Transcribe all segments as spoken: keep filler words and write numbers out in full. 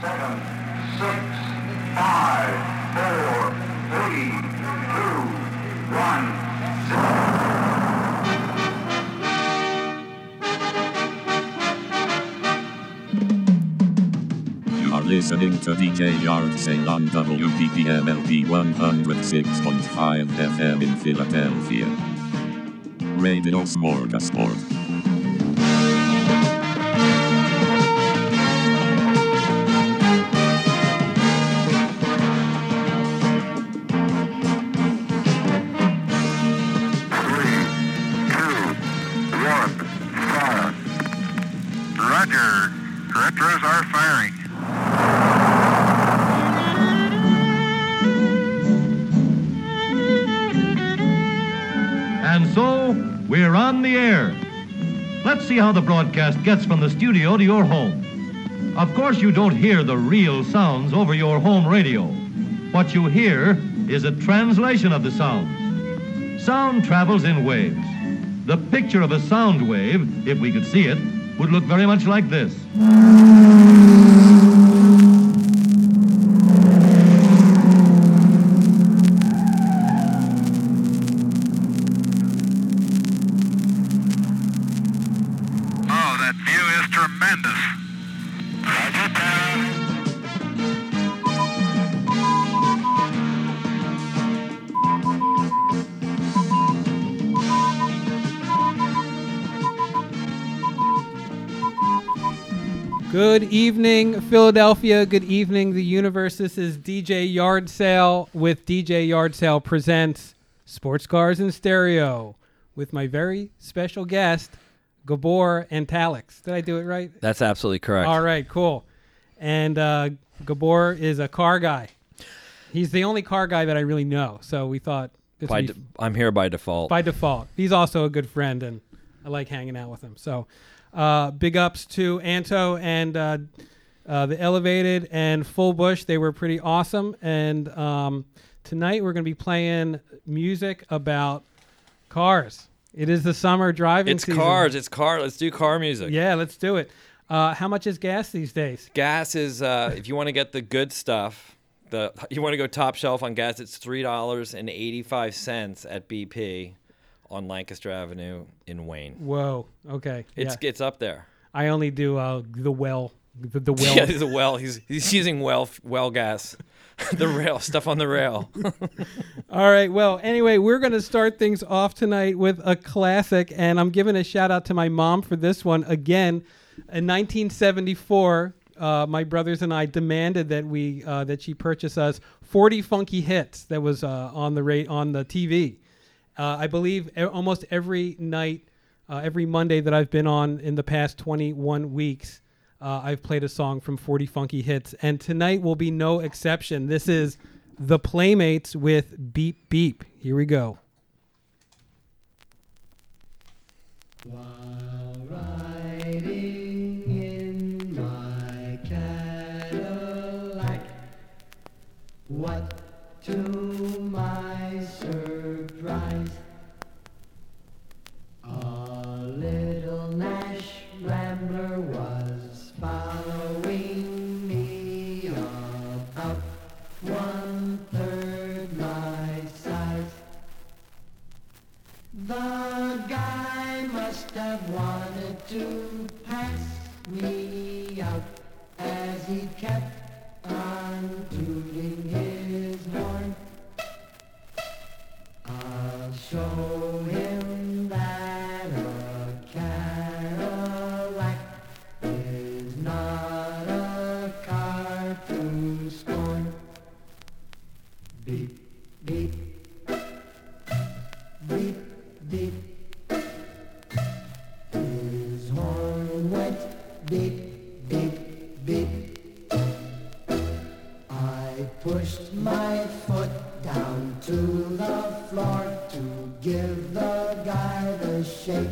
seconds, six, five, four, three, two, one, zero. You are listening to D J Yardsail on W P P M L P one oh six point five F M in Philadelphia. Radio Smorgasbord. See how the broadcast gets from the studio to your home. Of course, you don't hear the real sounds over your home radio. What you hear is a translation of the sounds. Sound travels in waves. The picture of a sound wave, if we could see it, would look very much like this. Good evening, Philadelphia. Good evening, the universe. This is D J Yardsail with D J Yardsail Presents Sports Cars in Stereo with my very special guest, Gabor Antalics. Did I do it right? That's absolutely correct. All right, cool. And uh, Gabor is a car guy. He's the only car guy that I really know, so we thought... This by de- I'm here by default. By default. He's also a good friend, and I like hanging out with him, so... Uh, big ups to Anto and uh, uh, the Elevated and Full Bush. They were pretty awesome. And um, tonight we're going to be playing music about cars. It is the summer driving it's season. It's cars. It's car. Let's do car music. Yeah, let's do it. Uh, how much is gas these days? Gas is, uh, if you want to get the good stuff, the you want to go top shelf on gas, it's three dollars and eighty-five cents at B P. On Lancaster Avenue in Wayne. Whoa. Okay. It's yeah. It's up there. I only do uh, the well. The, the well. Yeah, the well. He's he's using well well gas. The rail stuff on the rail. All right. Well, anyway, we're gonna start things off tonight with a classic, and I'm giving a shout out to my mom for this one again. In nineteen seventy-four, uh, my brothers and I demanded that we uh, that she purchase us forty funky hits that was uh, on the ra- on the T V. Uh, I believe e- almost every night, uh, every Monday that I've been on in the past twenty-one weeks, uh, I've played a song from forty Funky Hits. And tonight will be no exception. This is The Playmates with Beep Beep. Here we go. While riding in my Cadillac, what to to pass me out as he kept on tooting his horn. I'll show him that a Cadillac is not a car to scorn. Beep, beep, beep, beep. Beep, beep, beep. I pushed my foot down to the floor to give the guy the shake.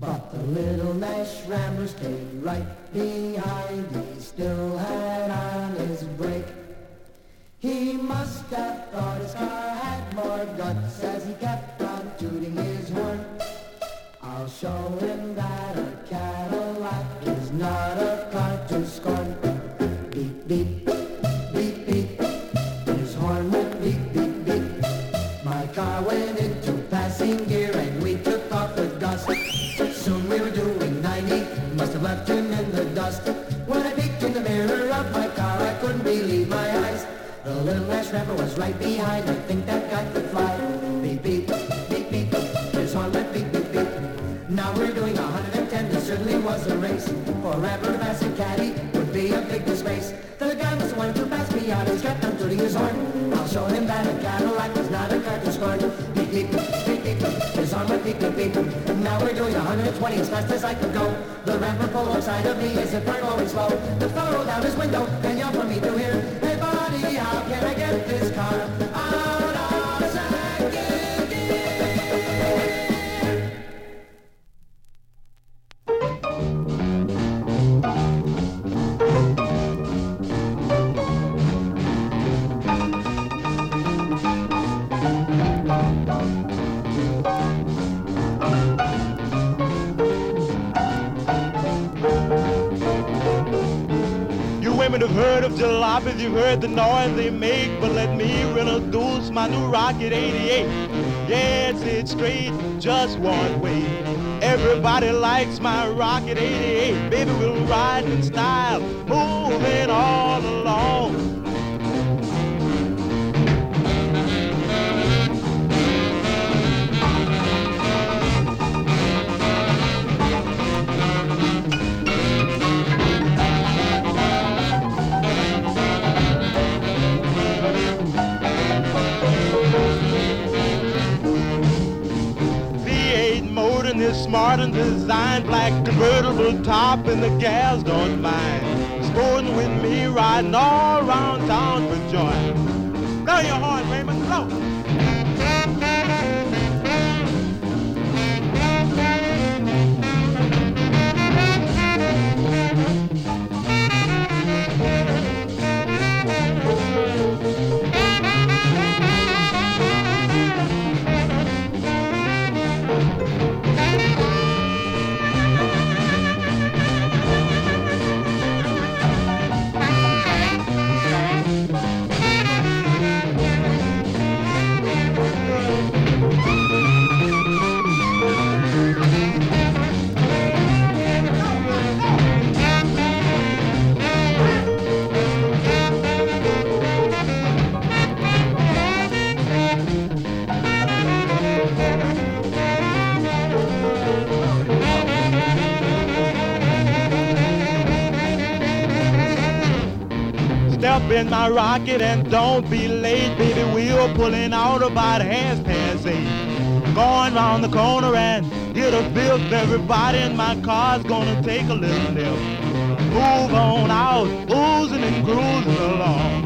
But the little Nash Rambler stayed right behind. He still had on his brake. He must have thought his car had more guts as he kept on tooting his horn. I'll show him that a Cadillac is not a car to scorn. dust. When I peeked in the mirror of my car, I couldn't believe my eyes. The little ash rapper was right behind. I think that guy could fly. Beep, beep, beep, beep. His horn went beep, beep, beep. Now we're doing one hundred ten. This certainly was a race. For a rapper to pass a caddy would be a big disgrace. The guy was the one to pass me out. He's kept on tooting his horn. I'll show him that a Cadillac was not a car to scorn. Beep, beep, beep, beep. His horn went beep, beep, beep. Now we're doing one hundred twenty as fast as I could go. The rapper pulled outside of me as if I'm always slow. The fellow rolled out his window and yelled for me to hear. Hey, buddy, how can I get this car out of second gear? You've heard of jalopies, you've heard the noise they make, but let me introduce my new Rocket eighty-eight. Yes, it's straight, just one way. Everybody likes my Rocket eighty-eight. Baby, we'll ride in style, moving all along. Is smart and designed, black convertible top, and the gals don't mind. Sporting with me, riding all around town for joy. Blow your horn, Raymond, blow! In my rocket and don't be late, baby, we're pulling out about half past eight. Going round the corner and get a bill. Everybody in my car's gonna take a little nip. Move on out, oozing and cruising along.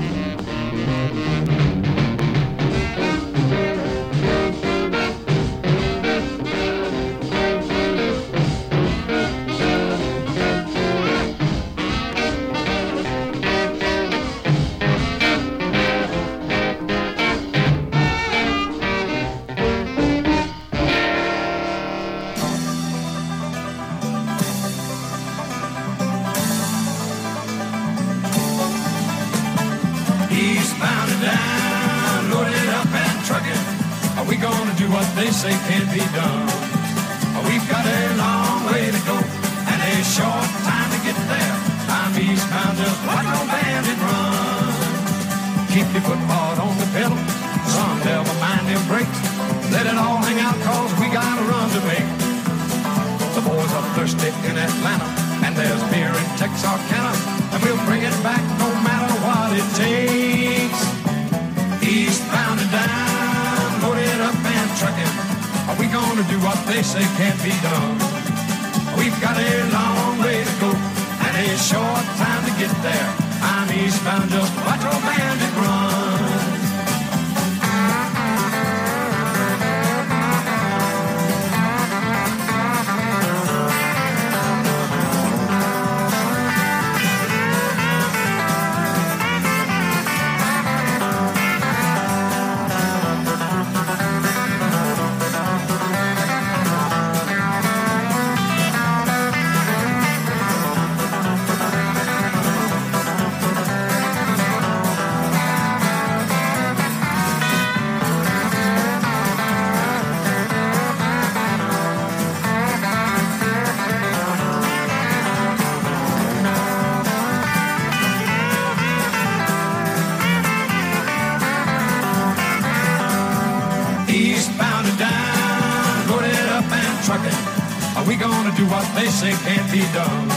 do what they say can't be done.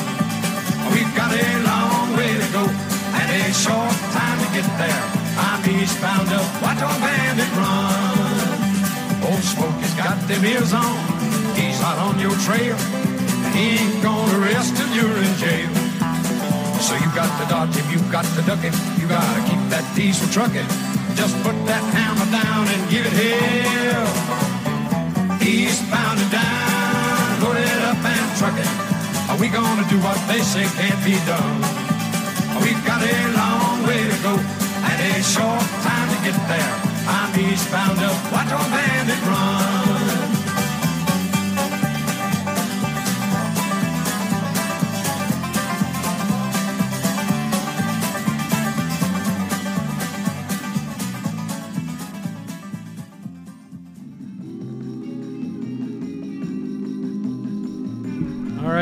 We've got a long way to go and a short time to get there. I'm eastbound up, watch our bandit run. Old Smoke has got them ears on. He's hot on your trail, and he ain't gonna rest till you're in jail. So you got to dodge him, you've got to duck him, you gotta keep that diesel trucking. Just put that hammer down and give it hell. Eastbound and down, load it up and truck it. Are we gonna do what they say can't be done? We've got a long way to go and a short time to get there. I'm eastbound up, watch our bandit run.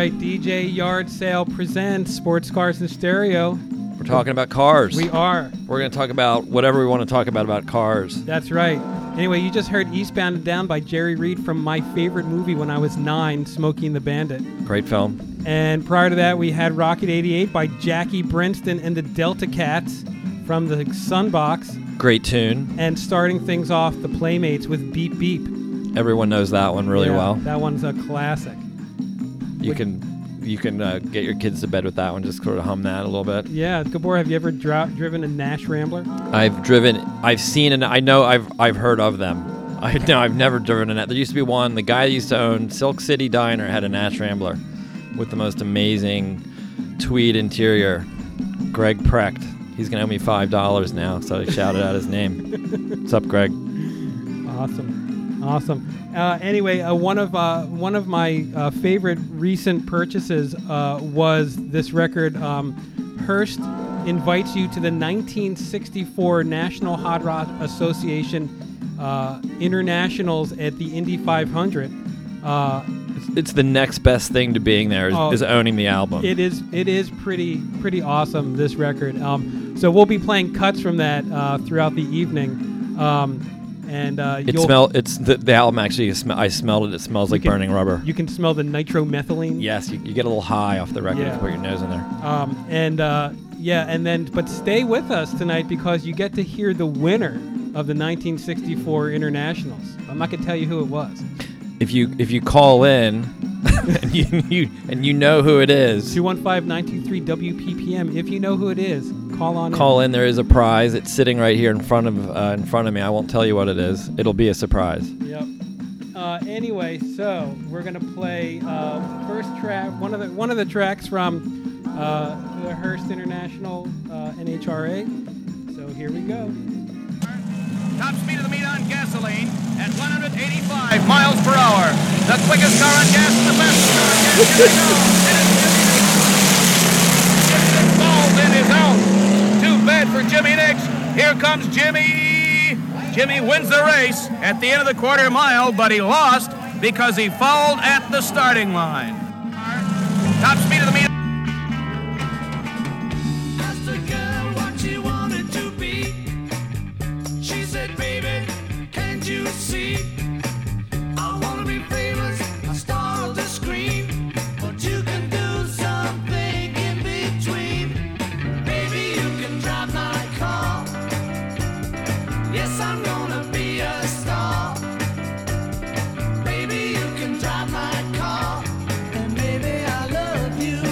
Right, D J Yard Sale presents Sports Cars in Stereo. We're talking about cars. We are. We're going to talk about whatever we want to talk about about cars. That's right. Anyway, you just heard Eastbound and Down by Jerry Reed from my favorite movie when I was nine, Smokey and the Bandit. Great film. And prior to that, we had Rocket eighty-eight by Jackie Brinston and the Delta Cats from the Sunbox. Great tune. And starting things off, the Playmates with Beep Beep. Everyone knows that one really yeah, well. That one's a classic. You can you can uh, get your kids to bed with that one. Just sort of hum that a little bit. Yeah. Gabor, have you ever dro- driven a Nash Rambler? I've driven. I've seen and I know I've I've heard of them. I no, I've never driven a Nash. There used to be one. The guy that used to own Silk City Diner had a Nash Rambler with the most amazing tweed interior. Greg Precht. He's going to owe me five dollars now, so I shouted out his name. What's up, Greg? Awesome. Awesome. Uh, anyway, uh, one of uh, one of my uh, favorite recent purchases uh, was this record. Um, Hearst invites you to the nineteen sixty-four National Hot Rod Association uh, Internationals at the Indy five hundred. Uh, it's the next best thing to being there is, oh, is owning the album. It is. It is pretty pretty awesome. This record. Um, so we'll be playing cuts from that uh, throughout the evening. Um, And uh, it smell. It's the, the album actually. Sm- I smelled it. It smells like can, burning rubber. You can smell the nitromethylene. Yes, you, you get a little high off the record yeah. if you put your nose in there. Um, and uh, yeah, and then but stay with us tonight because you get to hear the winner of the nineteen sixty-four Internationals. I'm not gonna tell you who it was. If you if you call in, and you, you and you know who it is. two one five, nine two three, W P P M. If you know who it is. Call on Call in. in. There is a prize. It's sitting right here in front of uh, in front of me. I won't tell you what it is. It'll be a surprise. Yep. Uh, anyway, so we're gonna play uh, first track. One of the one of the tracks from uh, the Hearst International uh, N H R A. So here we go. Top speed of the meet on gasoline at one hundred eighty-five miles per hour. The quickest car on gas and the best car on gas. Here we go. It is Jimmy Nix. It's involved and is out. Bad for Jimmy Nix. Here comes Jimmy. Jimmy wins the race at the end of the quarter mile, but he lost because he fouled at the starting line. Top speed of the meet. Asked the girl what she wanted to be. She said, baby, can't you see? I want to be famous, a star on the screen, but you can do something. I'm gonna be a star. Baby, you can drive my car. And baby, I love you.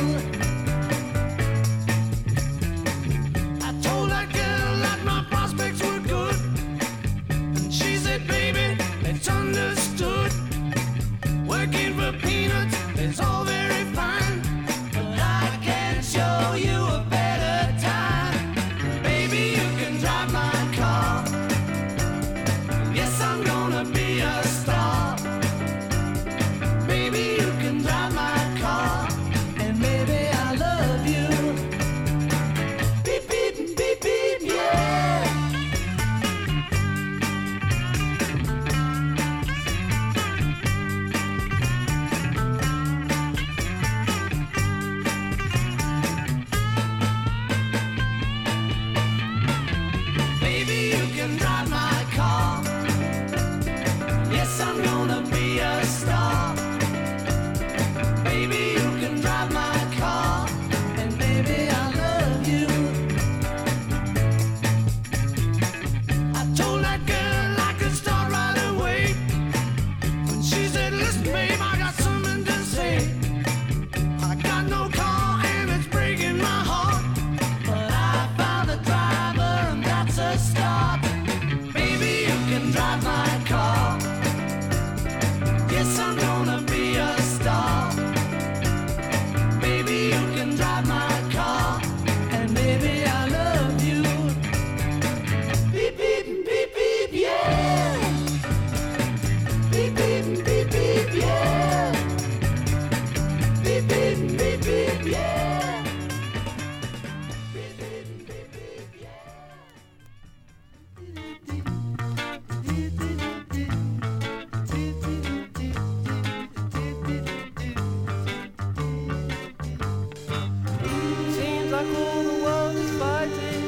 seems like all the world is fighting.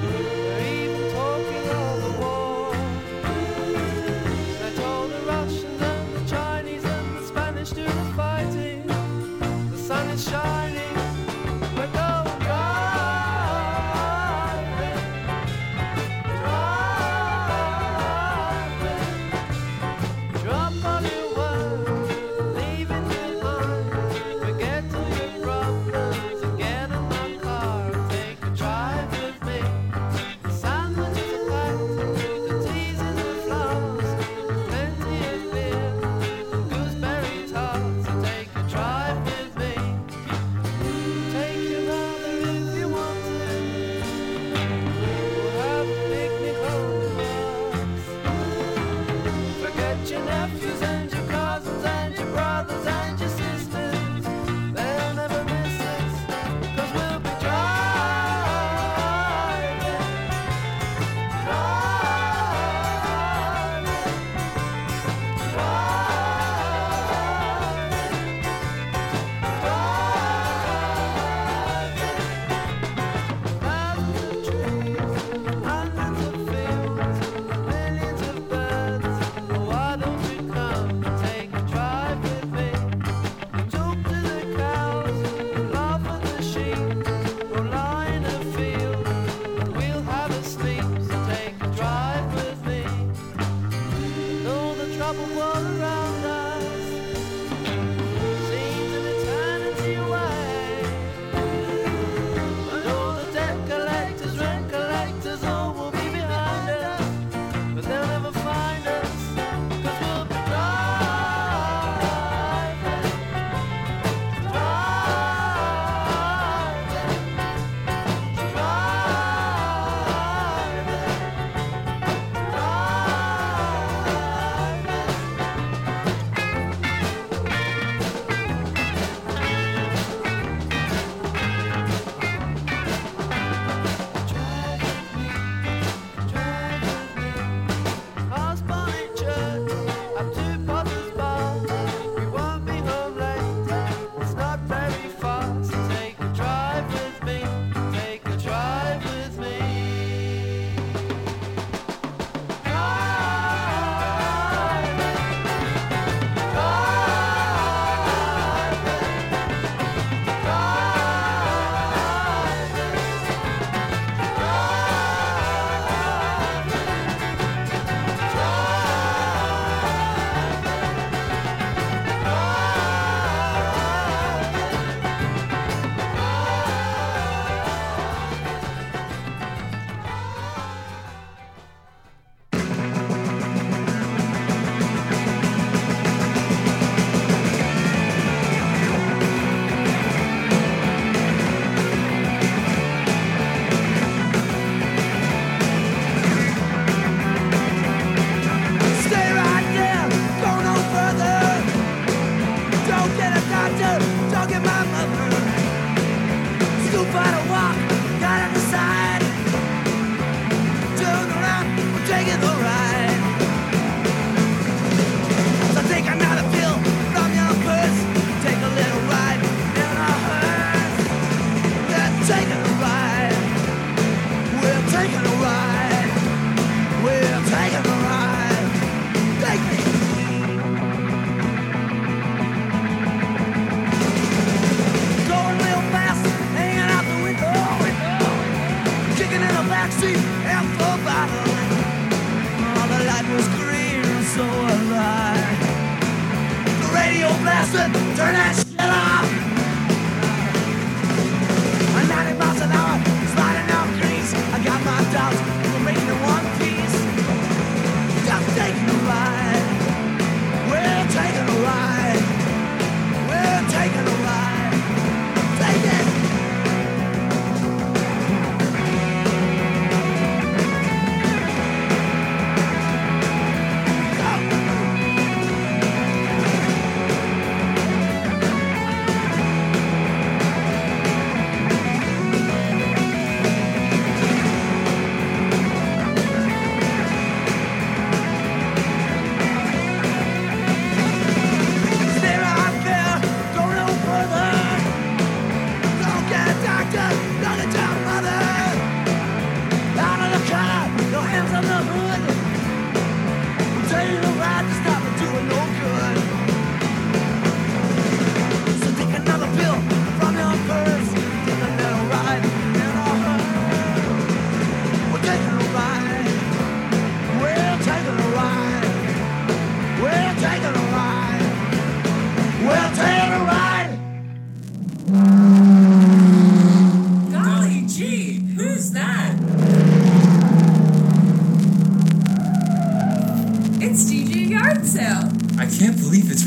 They're even talking of a war. They told the Russians and the Chinese and the Spanish do the fighting. The sun is shining.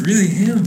really him.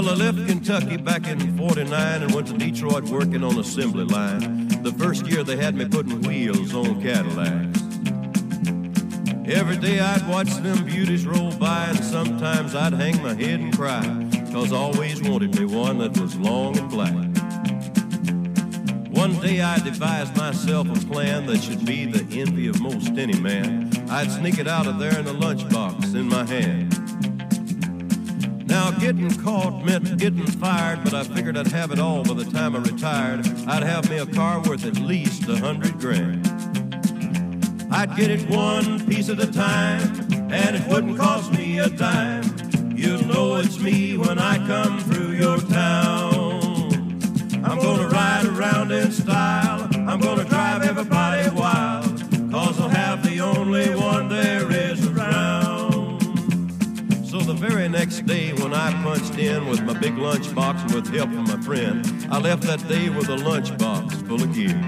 I left Kentucky back in forty-nine and went to Detroit working on assembly line. The first year they had me putting wheels on Cadillacs. Every day I'd watch them beauties roll by, and sometimes I'd hang my head and cry, 'cause I always wanted me one that was long and black. One day I devised myself a plan that should be the envy of most any man. I'd sneak it out of there in a lunchbox in my hand. Now, getting caught meant getting fired, but I figured I'd have it all by the time I retired. I'd have me a car worth at least a hundred grand. I'd get it one piece at a time, and it wouldn't cost me a dime. You'll know it's me when I come through your town. I'm gonna ride around in style. I'm gonna drive everybody wild, 'cause I'll have the only one there is around. The very next day when I punched in with my big lunchbox and with help from my friend, I left that day with a lunchbox full of gear.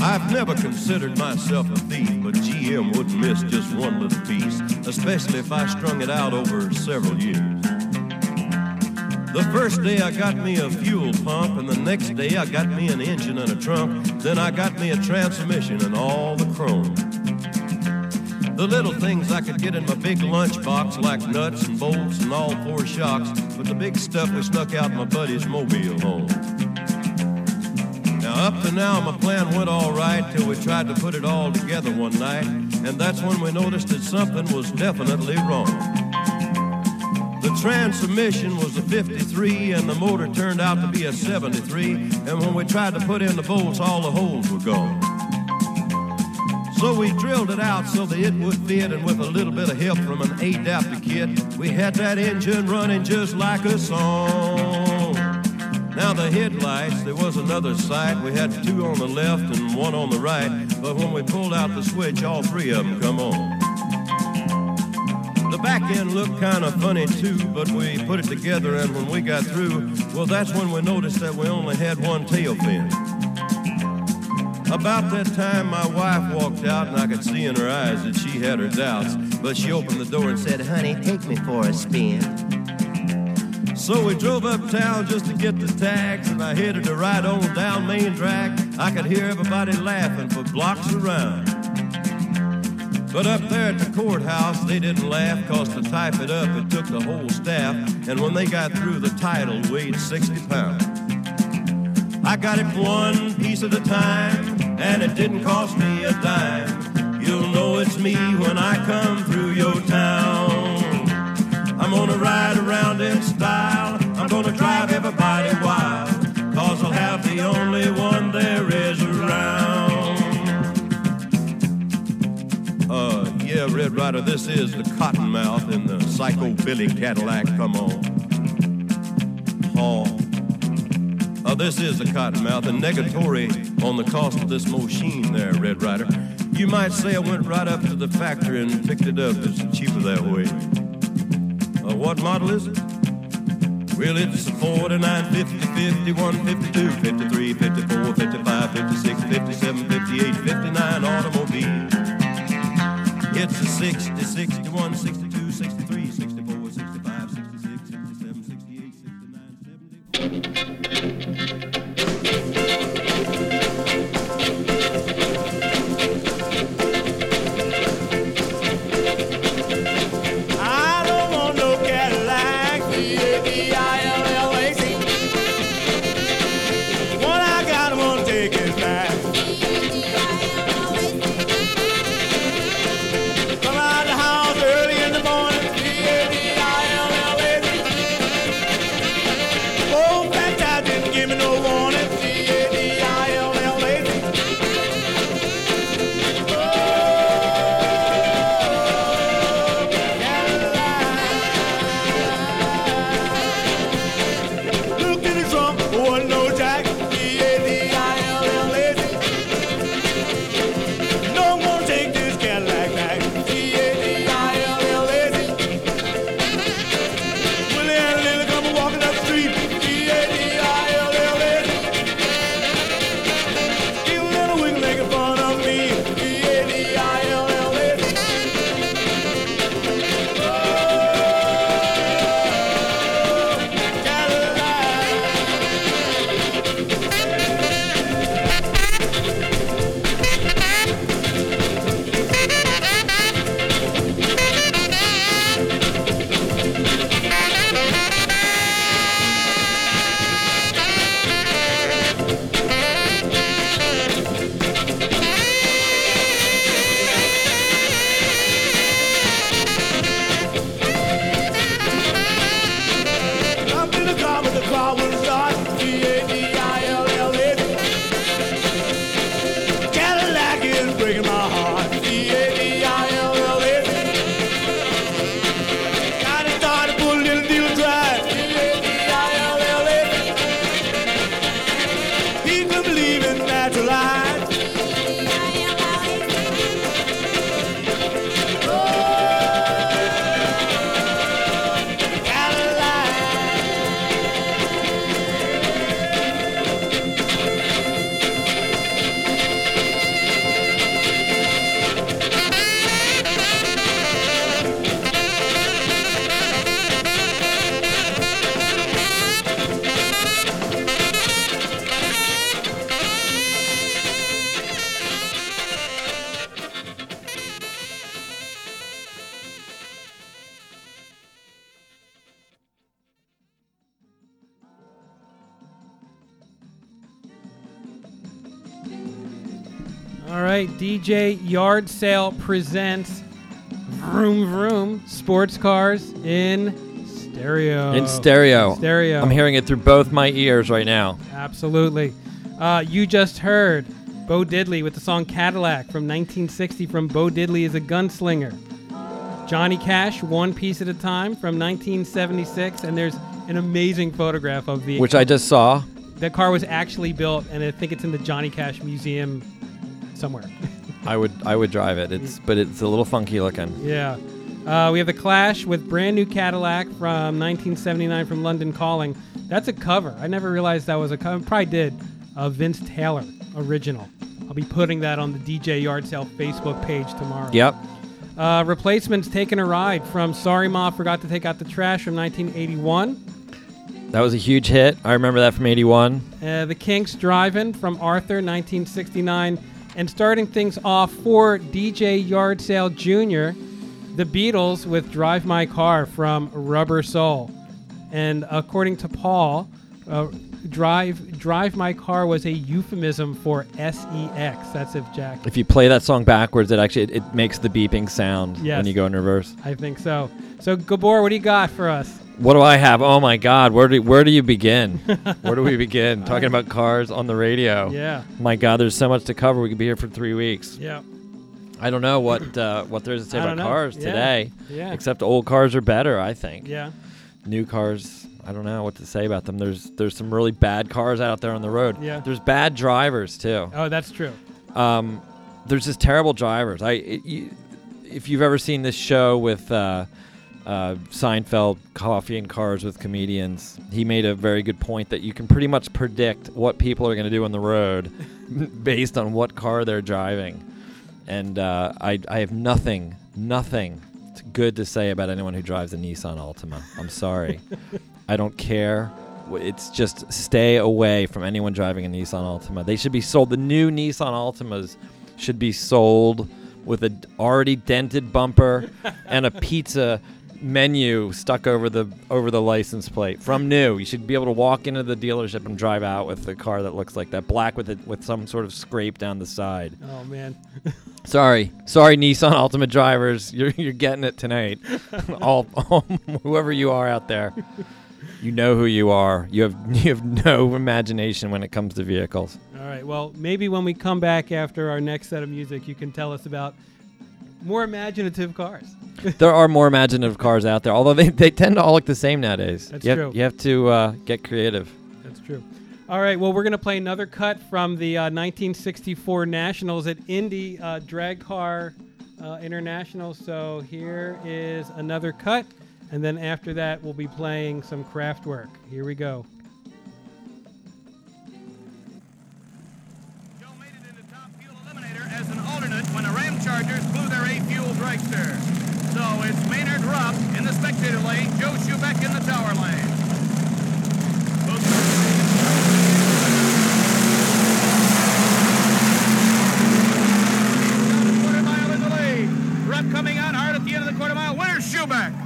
I've never considered myself a thief, but G M wouldn't miss just one little piece, especially if I strung it out over several years. The first day I got me a fuel pump, and the next day I got me an engine and a trunk, then I got me a transmission and all the chrome. The little things I could get in my big lunchbox, like nuts and bolts and all four shocks, but the big stuff was stuck out my buddy's mobile home. Now, up to now, my plan went all right till we tried to put it all together one night, and that's when we noticed that something was definitely wrong. The transmission was a fifty-three, and the motor turned out to be a seventy-three, and when we tried to put in the bolts, all the holes were gone. So we drilled it out so that it would fit, and with a little bit of help from an adapter kit, we had that engine running just like a song. Now the headlights, there was another sight. We had two on the left and one on the right, but when we pulled out the switch, all three of them come on. The back end looked kind of funny too, but we put it together, and when we got through, well, that's when we noticed that we only had one tail fin. About that time, my wife walked out, and I could see in her eyes that she had her doubts. But she opened the door and said, "Honey, take me for a spin." So we drove uptown just to get the tags, and I headed to ride on down Main Drag. I could hear everybody laughing for blocks around. But up there at the courthouse, they didn't laugh, 'cause to type it up, it took the whole staff. And when they got through, the title weighed sixty pounds. I got it one piece at a time, and it didn't cost me a dime. You'll know it's me when I come through your town. I'm gonna ride around in style, I'm gonna drive everybody wild, 'cause I'll have the only one there is around. Uh, yeah, Red Rider, this is the Cottonmouth in the Psycho Billy Cadillac, come on. Oh. Uh, this is the Cottonmouth, and negatory on the cost of this machine there, Red Rider. You might say I went right up to the factory and picked it up. It's cheaper that way. Uh, what model is it? Well, it's a forty-nine, fifty, fifty-one, fifty-two, fifty-three, fifty-four, fifty-five, fifty-six, fifty-seven, fifty-eight, fifty-nine automobile. It's a sixty, sixty-one, sixty-two, sixty-three, sixty-four, sixty-five, sixty-six, sixty-seven, sixty-eight, sixty-nine, seventy. D J Yard Sale presents Vroom Vroom Sports Cars in Stereo. In Stereo. In stereo. I'm hearing it through both my ears right now. Absolutely. Uh, you just heard Bo Diddley with the song Cadillac from nineteen sixty from Bo Diddley is a Gunslinger. Johnny Cash, One Piece at a Time from nineteen seventy-six, and there's an amazing photograph of the... Which I just saw. That car was actually built, and I think it's in the Johnny Cash Museum somewhere. I would I would drive it. It's but it's a little funky looking. Yeah. Uh, we have The Clash with Brand New Cadillac from nineteen seventy-nine from London Calling. That's a cover. I never realized that was a cover. Probably did. A Vince Taylor original. I'll be putting that on the D J Yard Sale Facebook page tomorrow. Yep. Uh, Replacements Taking a Ride from Sorry Ma Forgot to Take Out the Trash from nineteen eighty-one. That was a huge hit. I remember that from eighty-one. Uh, the Kinks Drivin' from Arthur, nineteen sixty-nine. And starting things off for D J Yard Sale Junior, the Beatles with Drive My Car from Rubber Soul. And according to Paul, uh, drive drive my car was a euphemism for S E X. That's if Jack... If you play that song backwards, it actually it, it makes the beeping sound yes. when you go in reverse. I think so. So, Gabor, what do you got for us? What do I have? Oh, my God. Where do where do you begin? Where do we begin? Talking about cars on the radio. Yeah. My God, there's so much to cover. We could be here for three weeks. Yeah. I don't know what uh, what there is to say about know. cars yeah. today. Yeah. Except old cars are better, I think. Yeah. New cars, I don't know what to say about them. There's there's some really bad cars out there on the road. Yeah. There's bad drivers, too. Oh, that's true. Um, there's just terrible drivers. I it, you, If you've ever seen this show with... Uh, Uh, Seinfeld, Coffee and Cars with Comedians, he made a very good point that you can pretty much predict what people are going to do on the road based on what car they're driving. And uh, I, I have nothing, nothing good to say about anyone who drives a Nissan Altima. I'm sorry. I don't care. It's just stay away from anyone driving a Nissan Altima. They should be sold. The new Nissan Altimas should be sold with an already dented bumper and a pizza menu stuck over the over the license plate from new. You should be able to walk into the dealership and drive out with a car that looks like that, black with it with some sort of scrape down the side. Oh man. Sorry, sorry, Nissan Altima drivers, you're you're getting it tonight. all, all whoever you are out there, you know who you are. You have you have no imagination when it comes to vehicles. All right. Well, maybe when we come back after our next set of music, you can tell us about more imaginative cars. There are more imaginative cars out there, although they, they tend to all look the same nowadays. That's you true. Have, you have to uh, get creative. That's true. All right, well, we're going to play another cut from the uh, nineteen sixty-four Nationals at Indy uh, Drag Car uh, International. So here is another cut, and then after that we'll be playing some Kraftwerk. Here we go. Joe made it into Top Fuel Eliminator as an alternate when the Ram Chargers blew their A-Fuel dragster. So it's Maynard Rupp in the spectator lane, Joe Schubeck in the tower lane. Down the quarter mile in the lead. Rupp coming out hard at the end of the quarter mile. Winner Schubeck.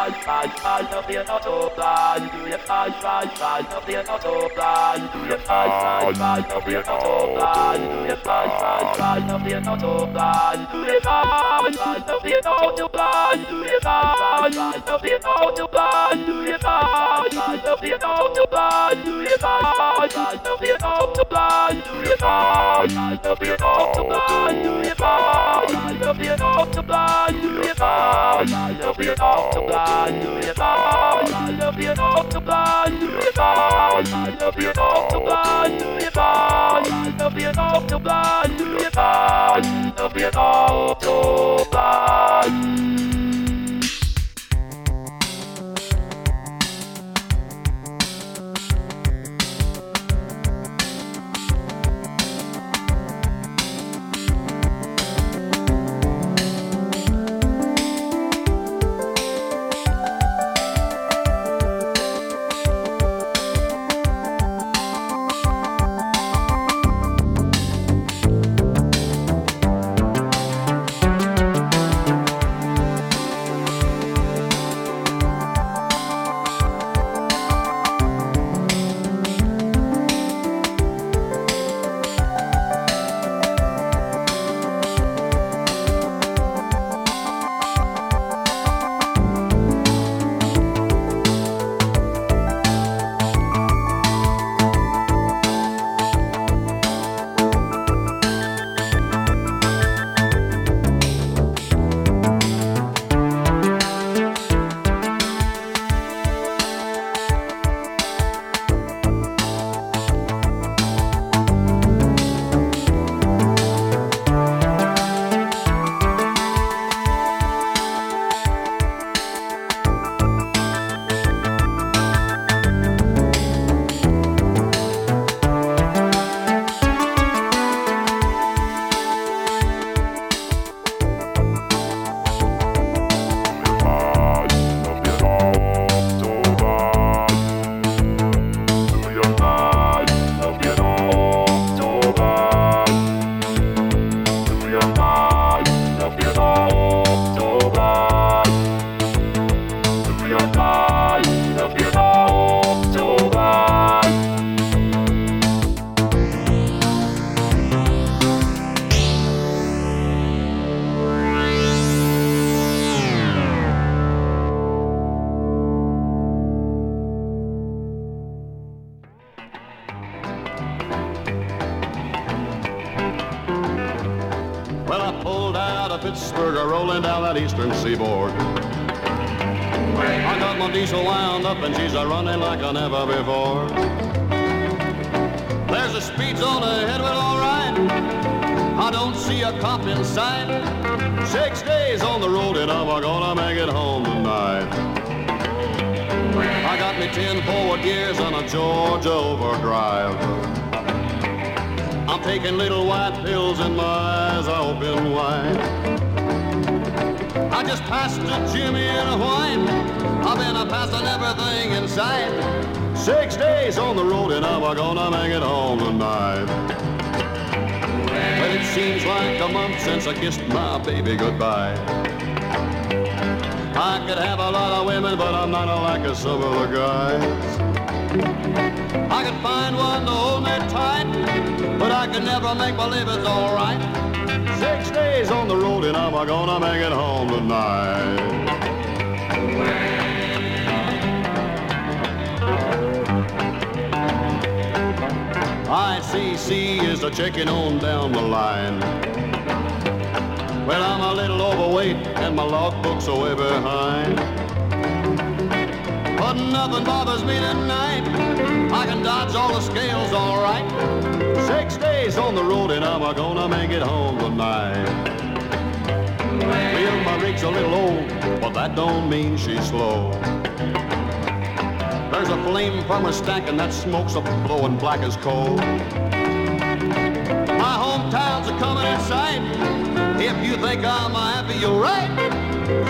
Autobahn, Autobahn, I love you, Autobahn, I love you, Autobahn, I love you, Autobahn, I love you, Autobahn. Smoke's a blowin' black as coal. My hometown's a comin' in sight. If you think I'm happy, you're right.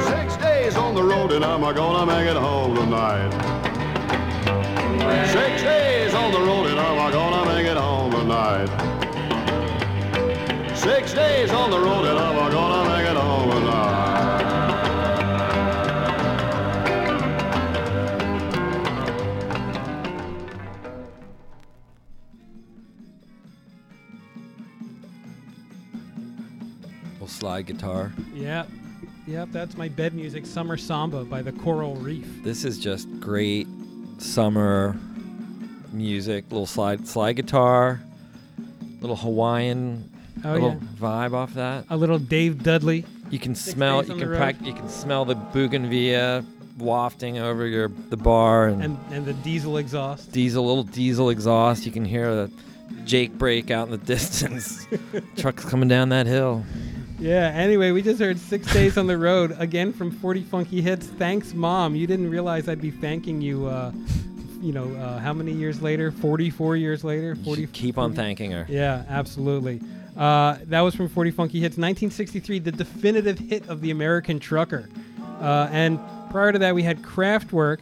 Six days on the road and I'm gonna make it home tonight. Six days on the road and I'm gonna make it home tonight. Six days on the road and I'm gonna make it home tonight. my guitar. Yeah. Yep, that's my bed music, Summer Samba by the Coral Reef. This is just great summer music, little slide slide guitar, little Hawaiian oh, little yeah. vibe off that. A little Dave Dudley. You can Six smell you can prac- you can smell the bougainvillea wafting over your the bar and, and and the diesel exhaust. Diesel little diesel exhaust. You can hear the Jake brake out in the distance. Trucks coming down that hill. Yeah, anyway, we just heard Six Days on the Road, again from forty Funky Hits. Thanks, Mom. You didn't realize I'd be thanking you, uh, you know, uh, how many years later? forty-four years later? forty, you keep on forty? Thanking her. Yeah, absolutely. Uh, that was from forty Funky Hits. nineteen sixty-three, the definitive hit of the American trucker. Uh, and prior to that, we had Kraftwerk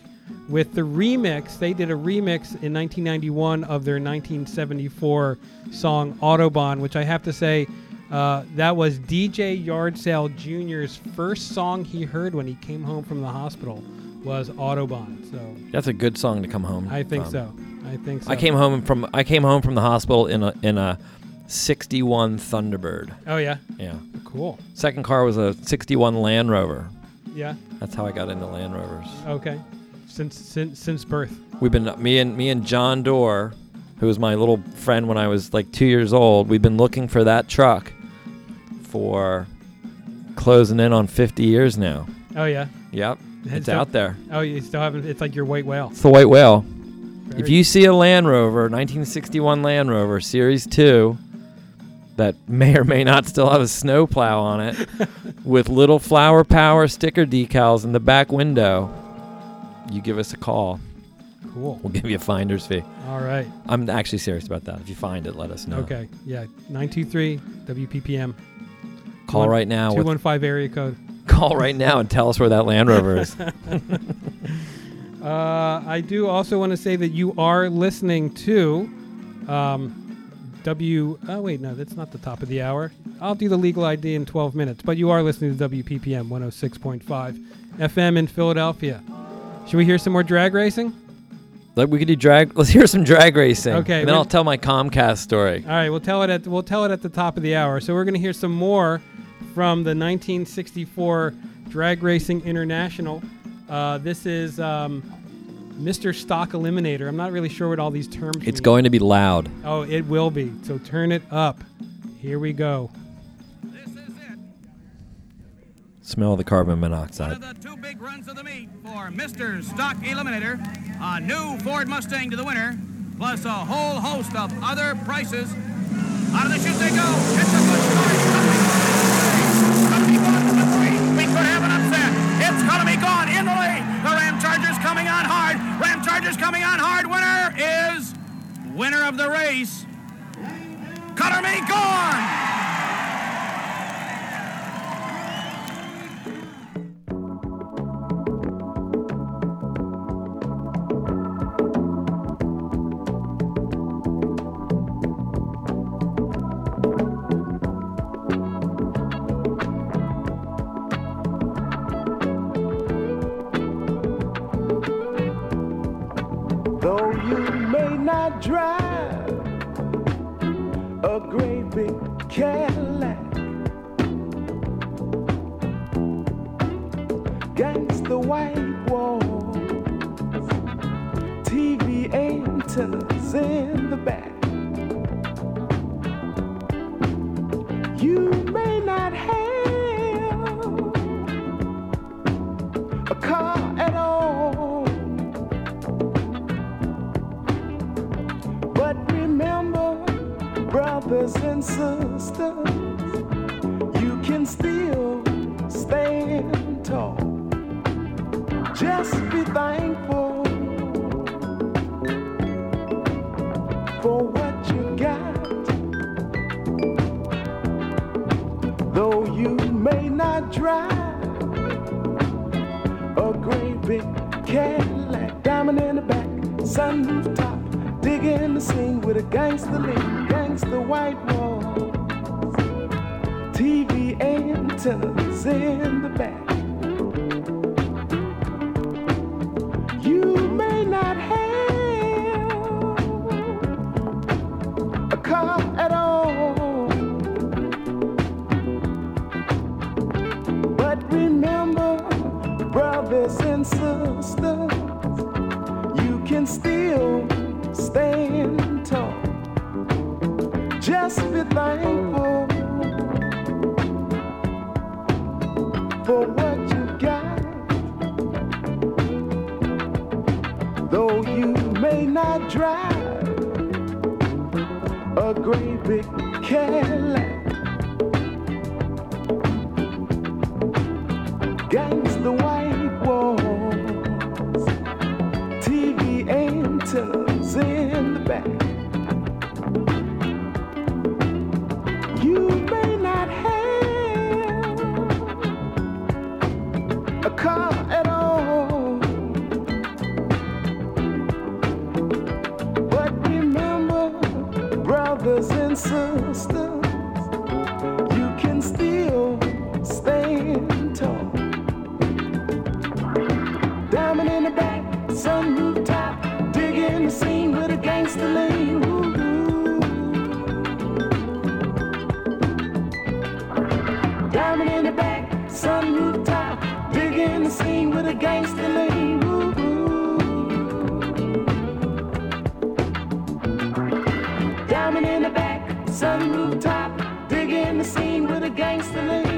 with the remix. They did a remix in nineteen ninety-one of their nineteen seventy-four song Autobahn, which I have to say... Uh, that was D J Yard Sale Junior's first song he heard when he came home from the hospital was Autobahn. So that's a good song to come home. I think from. so. I think so. I came home from I came home from the hospital in a in a sixty-one Thunderbird. Oh yeah. Yeah. Cool. Second car was a sixty-one Land Rover. Yeah. That's how I got into Land Rovers. Okay. Since since since birth. We've been me and me and John Doerr, who was my little friend when I was like two years old. We've been looking for that truck for closing in on fifty years now. Oh, yeah? Yep. It's, it's out there. Oh, you still haven't? It's like your white whale. It's the white whale. Very if you see a Land Rover, nineteen sixty-one Land Rover Series two, that may or may not still have a snowplow on it, with little flower power sticker decals in the back window, you give us a call. Cool. We'll give you a finder's fee. All right. I'm actually serious about that. If you find it, let us know. Okay. Yeah. nine two three W P P M. Call One, right now. two one five area code. Call right now and tell us where that Land Rover is. uh, I do also want to say that you are listening to um, W... Oh, wait. No, that's not the top of the hour. I'll do the legal I D in twelve minutes. But you are listening to W P P M one oh six point five F M in Philadelphia. Should we hear some more drag racing? We could do drag. Let's hear some drag racing. Okay. And then I'll tell my Comcast story. All right. We'll tell it at we'll tell it at the top of the hour. So we're going to hear some more from the nineteen sixty-four Drag Racing International. Uh, this is um, Mister Stock Eliminator. I'm not really sure what all these terms mean. It's going to be loud. Oh, it will be. So turn it up. Here we go. This is it. Smell the carbon monoxide. One of the two big runs of the meet for Mister Stock Eliminator. A new Ford Mustang to the winner, plus a whole host of other prices. Out of the chute they go. It's a good start. Something on the three. We could have an upset. It's going to be gone in the lead. The Ram Charger's coming on hard. Ram Charger's coming on hard. Winner is winner of the race. Color me gone. Drive a great big Cadillac against the white walls. T V antennas in the back. You may not have a car at all. Brothers and sisters, you can still stand tall. Just be thankful for what you got. Though you may not drive a great big Cadillac, diamond in the back, sunroof top. Digging the scene with a gangster lean, gangster white walls, T V antennas in the back. You may not have a car at all, brothers and sisters, you can still stand tall. Just be thankful for what you got. Though you may not drive a great big Cadillac, against the white walls, T V antennas in the back. You may not have a car at all, but remember, brothers and sisters, you can still stand tall. Diamond in the back, sunroof top, digging the scene with a gangster lean. Diamond in the back, sunroof top, digging the scene with a gangster lean. Diamond in the back, sunroof top, digging the scene with a gangster lean.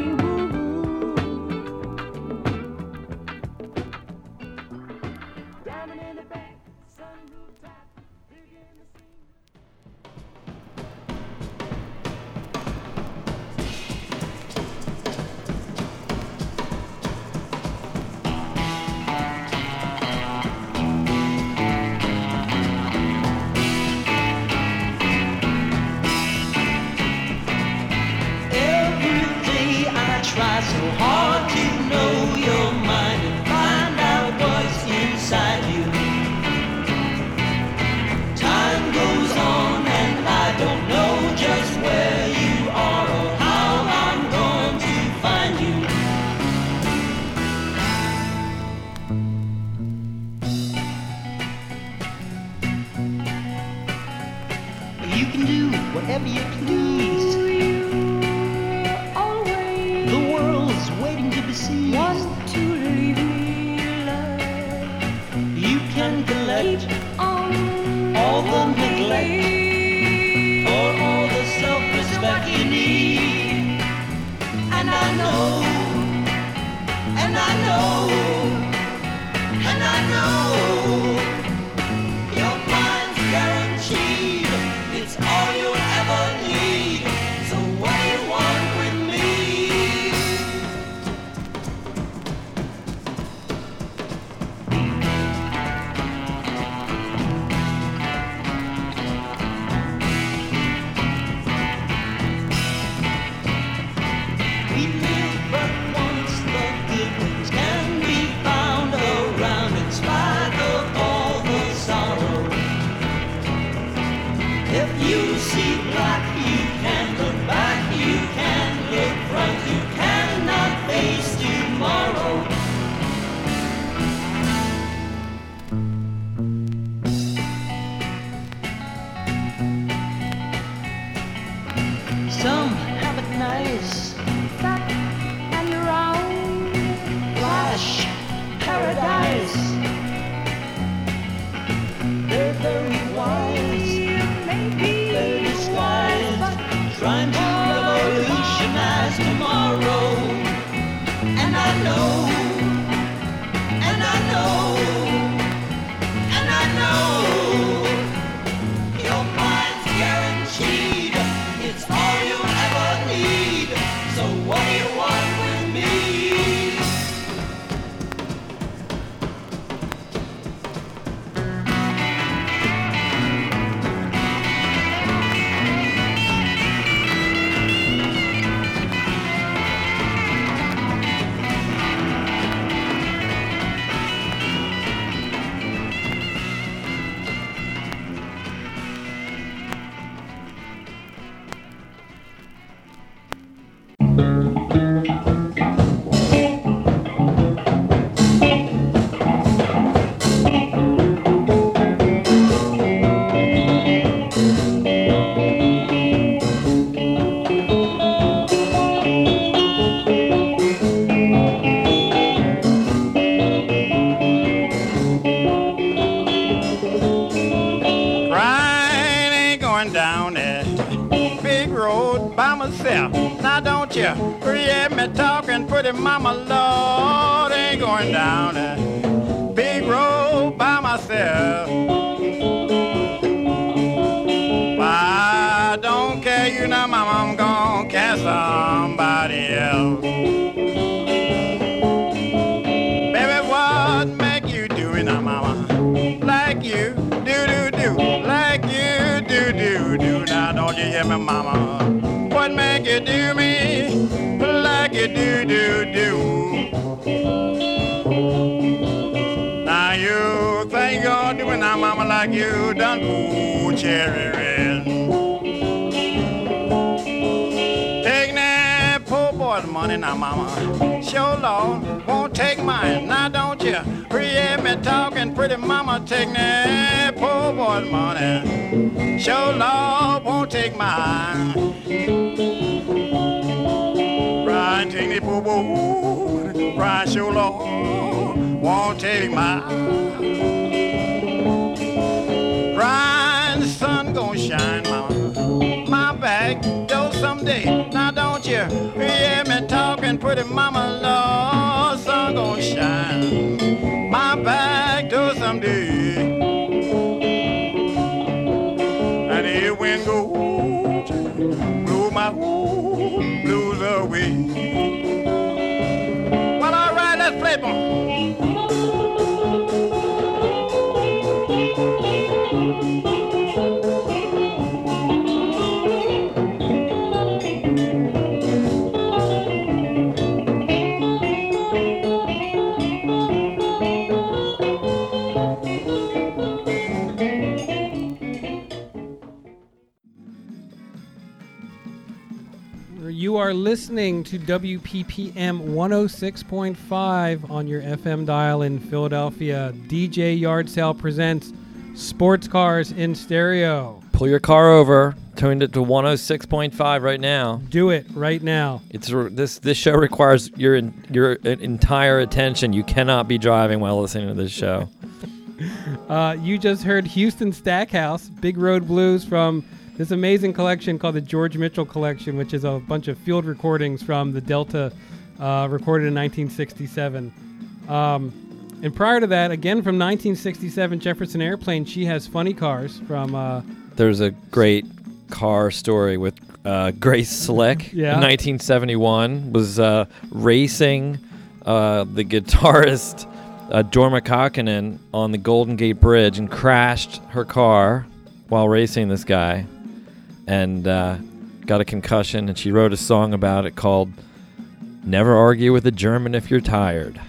won't you? Hurry at me talking, pretty mama, Lord, ain't going down a big road by myself. I don't care, you know, mama, I'm gonna care somebody else. Baby, what make you do it now, mama? Like you do, do, do, like you do, do, do. Now don't you hear me, mama? What make you do me like you do, do, do? Now you think you're gonna do it now, mama, like you done fooled Cherry Red. Take that poor boy's money now, mama. Sure, Lord, won't take mine. Now don't you hear me talking, pretty mama, take that poor boy's money. Sure, Lord, won't take mine. Take the poor boy, right, sure, Lord, won't take mine. Bright sun gon' shine, mama, my back door someday. Now don't you hear me talking, pretty mama, Lord, sun gon' shine, my back door someday. And the wind goes, blow my blues away. You are listening to W P P M one oh six point five on your F M dial in Philadelphia. D J Yard Sale presents Sports Cars in Stereo. Pull your car over. Turn it to one oh six point five right now. Do it right now. It's re- this this show requires your in, your uh, entire attention. You cannot be driving while listening to this show. uh, you just heard Houston Stackhouse, Big Road Blues, from this amazing collection called the George Mitchell Collection, which is a bunch of field recordings from the Delta, uh, recorded in nineteen sixty-seven. Um, and prior to that, again from nineteen sixty-seven, Jefferson Airplane, She Has Funny Cars from... Uh, There's a great car story with uh, Grace Slick. Yeah. In nineteen seventy-one, was uh, racing uh, the guitarist uh, Dorma Kockinen on the Golden Gate Bridge and crashed her car while racing this guy, and uh, got a concussion, and she wrote a song about it called Never Argue with a German If You're Tired.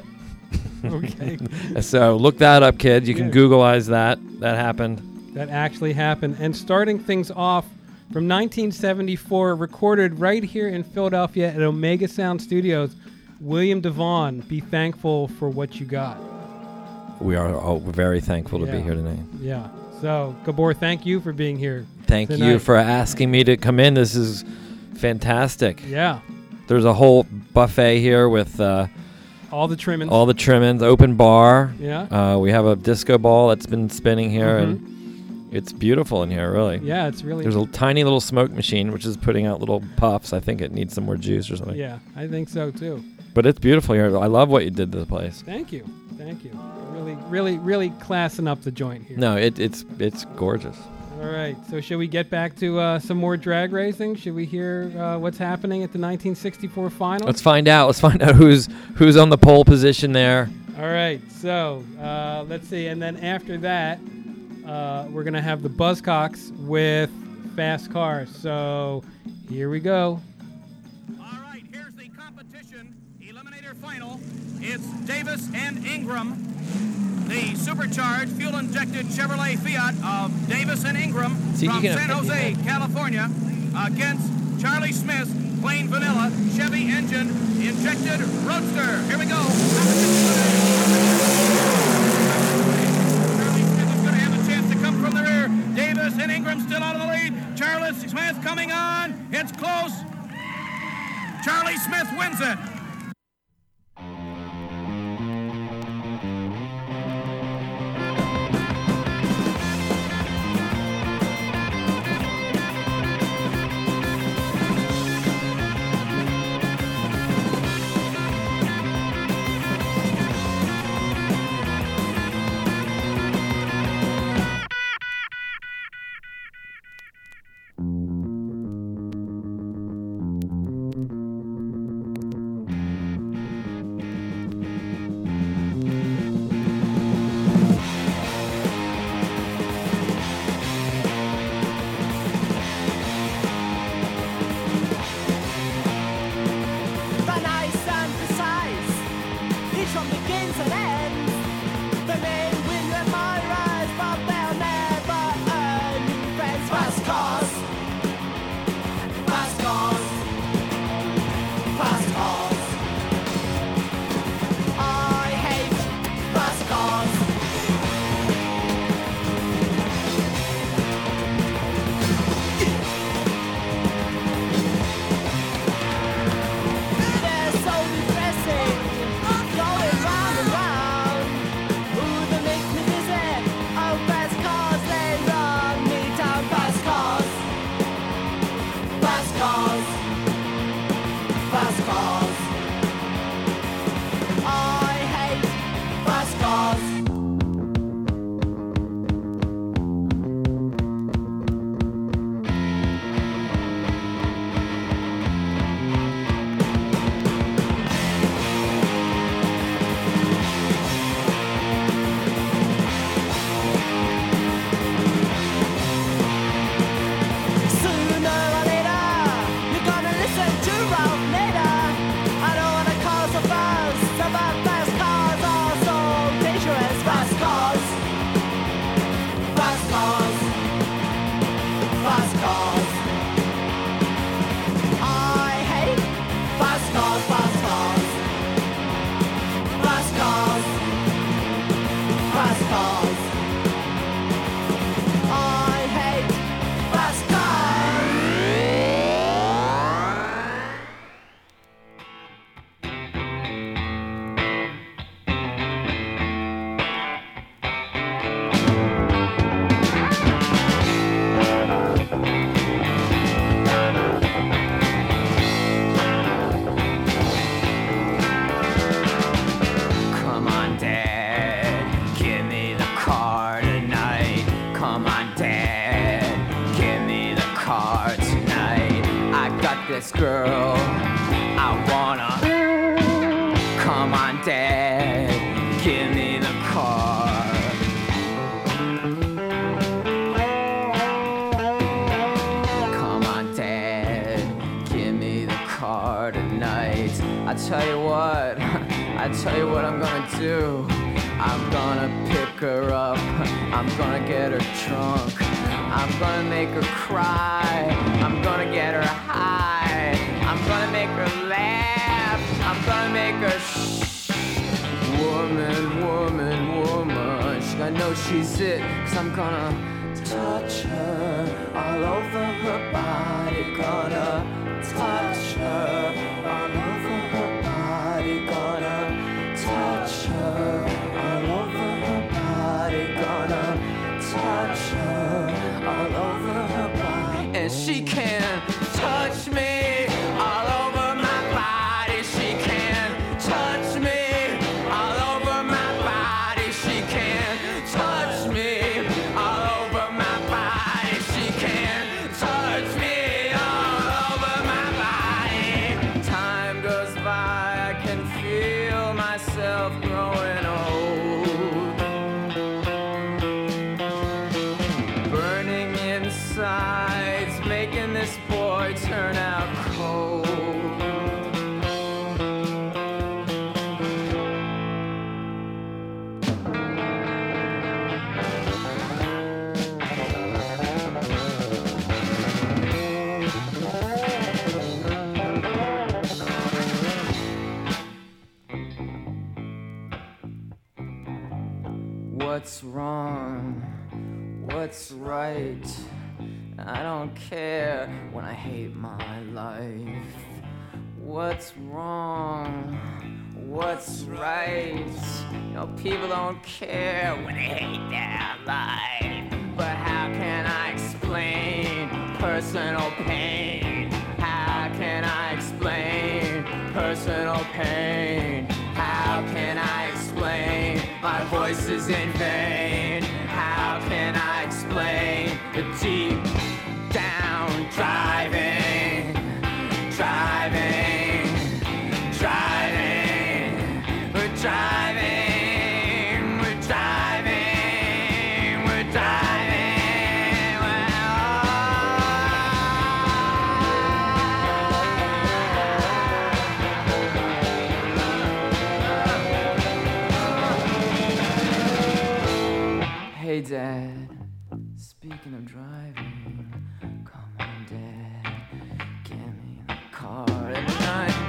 Okay. So look that up, kids. You yeah. can Googleize that. That happened. That actually happened. And starting things off from nineteen seventy-four, recorded right here in Philadelphia at Omega Sound Studios, William Devane, Be Thankful for What You Got. We are all very thankful to yeah. be here tonight. Yeah. So, Gabor, thank you for being here. Thank tonight. you for asking me to come in. This is fantastic. Yeah. There's a whole buffet here with... Uh, all the trimmings. All the trimmings. Open bar. Yeah. Uh, we have a disco ball that's been spinning here, mm-hmm. and it's beautiful in here, really. Yeah, it's really... There's a tiny little smoke machine, which is putting out little puffs. I think it needs some more juice or something. Yeah, I think so, too. But it's beautiful here. I love what you did to the place. Thank you. Thank you. Really, really, really classing up the joint here. No, it, it's it's gorgeous. All right. So should we get back to uh, some more drag racing? Should we hear uh, what's happening at the nineteen sixty-four finals? Let's find out. Let's find out who's who's on the pole position there. All right. So uh, let's see. And then after that, uh, we're going to have the Buzzcocks with Fast Cars. So here we go. Final, it's Davis and Ingram, the supercharged, fuel-injected Chevrolet Fiat of Davis and Ingram See, from San Jose, California, against Charlie Smith's plain vanilla Chevy engine injected Roadster. Here we go. Charlie Smith is going to have a chance to come from the rear. Davis and Ingram still out of the lead. Charlie Smith coming on. It's close. Charlie Smith wins it. dead. Speaking of driving, come on, Dad, get me in the car at night.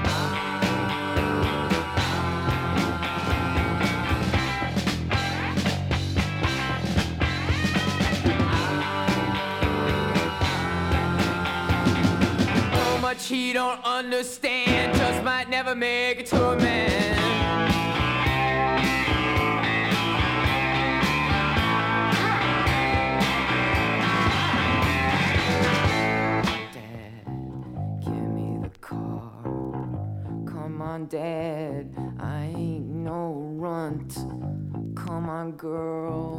He don't understand, just might never make it to a man. Dad, give me the car. Come on, Dad, I ain't no runt. Come on, girl,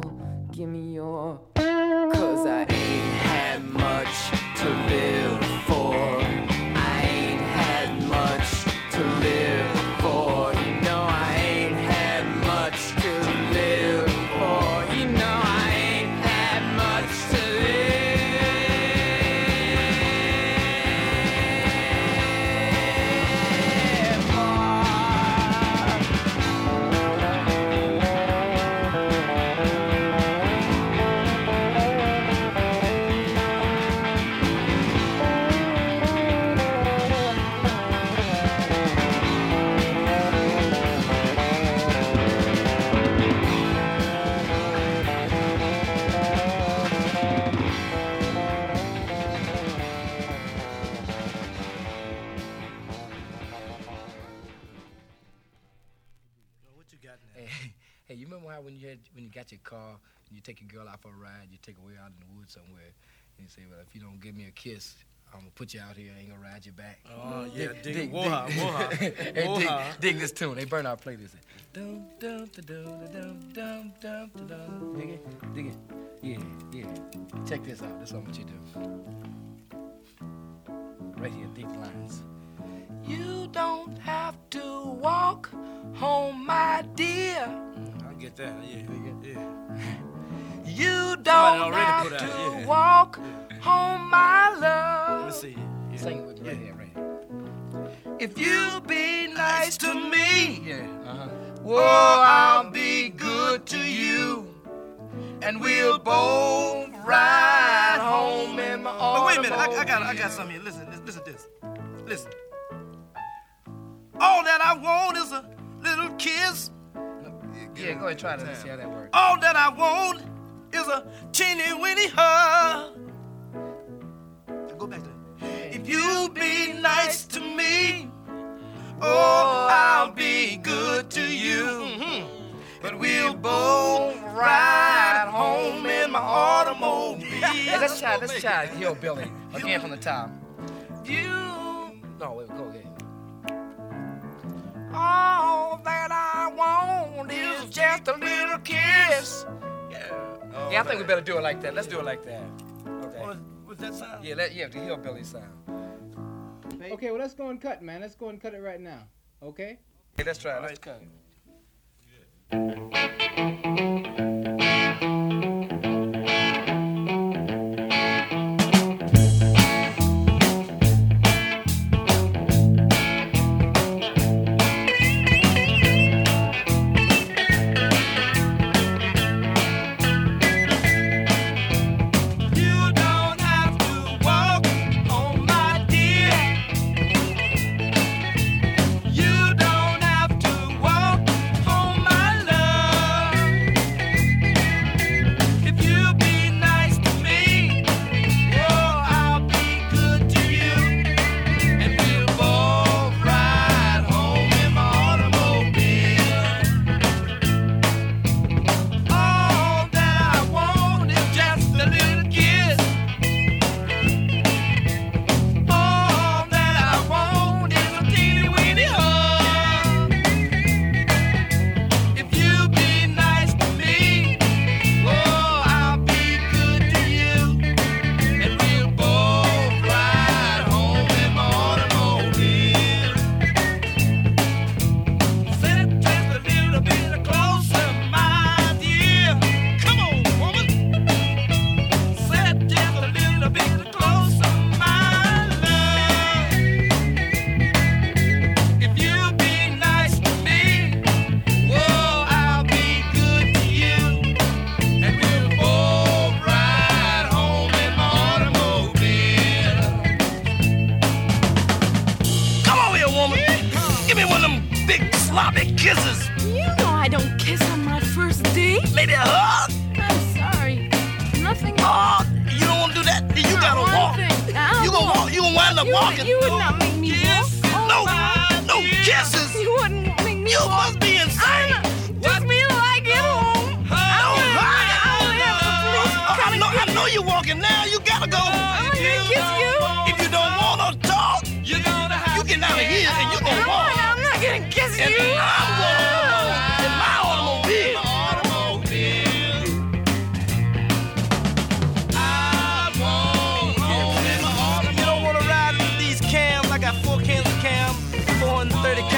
give me your. Cause I ain't had much to live for. To live for, you know I ain't had much to live for, you know I ain't had much to your car, and you take your girl out for a ride, you take her way out in the woods somewhere, and you say, well, if you don't give me a kiss, I'm gonna put you out here, I ain't gonna ride you back. Oh, yeah, dig, woah, woah. Dig this tune, they burn our playlist. Dum, dum, dum, dum, dum, dum, dum. Dig it, dig it. Yeah, yeah. Check this out, this is what you do. Right here, deep lines. You don't have to walk home, my dear. Get that, yeah, yeah. You don't have to out, yeah. walk yeah. home, my love. Let's see. Yeah. Sing it with me. Yeah. Yeah, right. If you be nice to me, yeah. uh-huh. whoa, I'll be good to you, and we'll both ride home in my automobile. But wait a minute, I, I got, I got something here. Listen, listen to this. Listen. All that I want is a little kiss. Yeah, go ahead, try to see how that works. All that I want is a teeny-weeny hug. Go back to it. If you be nice to me, oh, I'll be good to you. Mm-hmm. But we'll both ride home in my automobile. Hey, let's try, let's try Yo, Billy, again from the top. You. No, wait, go ahead. All that I want is just a little kiss. Yeah, oh, yeah I think man. we better do it like that. Let's do it like that. Okay. Well, what's that sound? Yeah, that, yeah, the hillbilly sound. Okay, well, let's go and cut, man. Let's go and cut it right now. Okay? Okay, let's try it. Let's cut it. Walk walking. You would not make me walk. No, no kisses. You wouldn't make me walk. You must be insane. Just me like it home. No, I know. I know you're walking now. You gotta go. I'm gonna kiss you. If you don't want to talk, you get out of here and you gonna walk. I'm not gonna kiss you. I'm gonna walk in my automobile.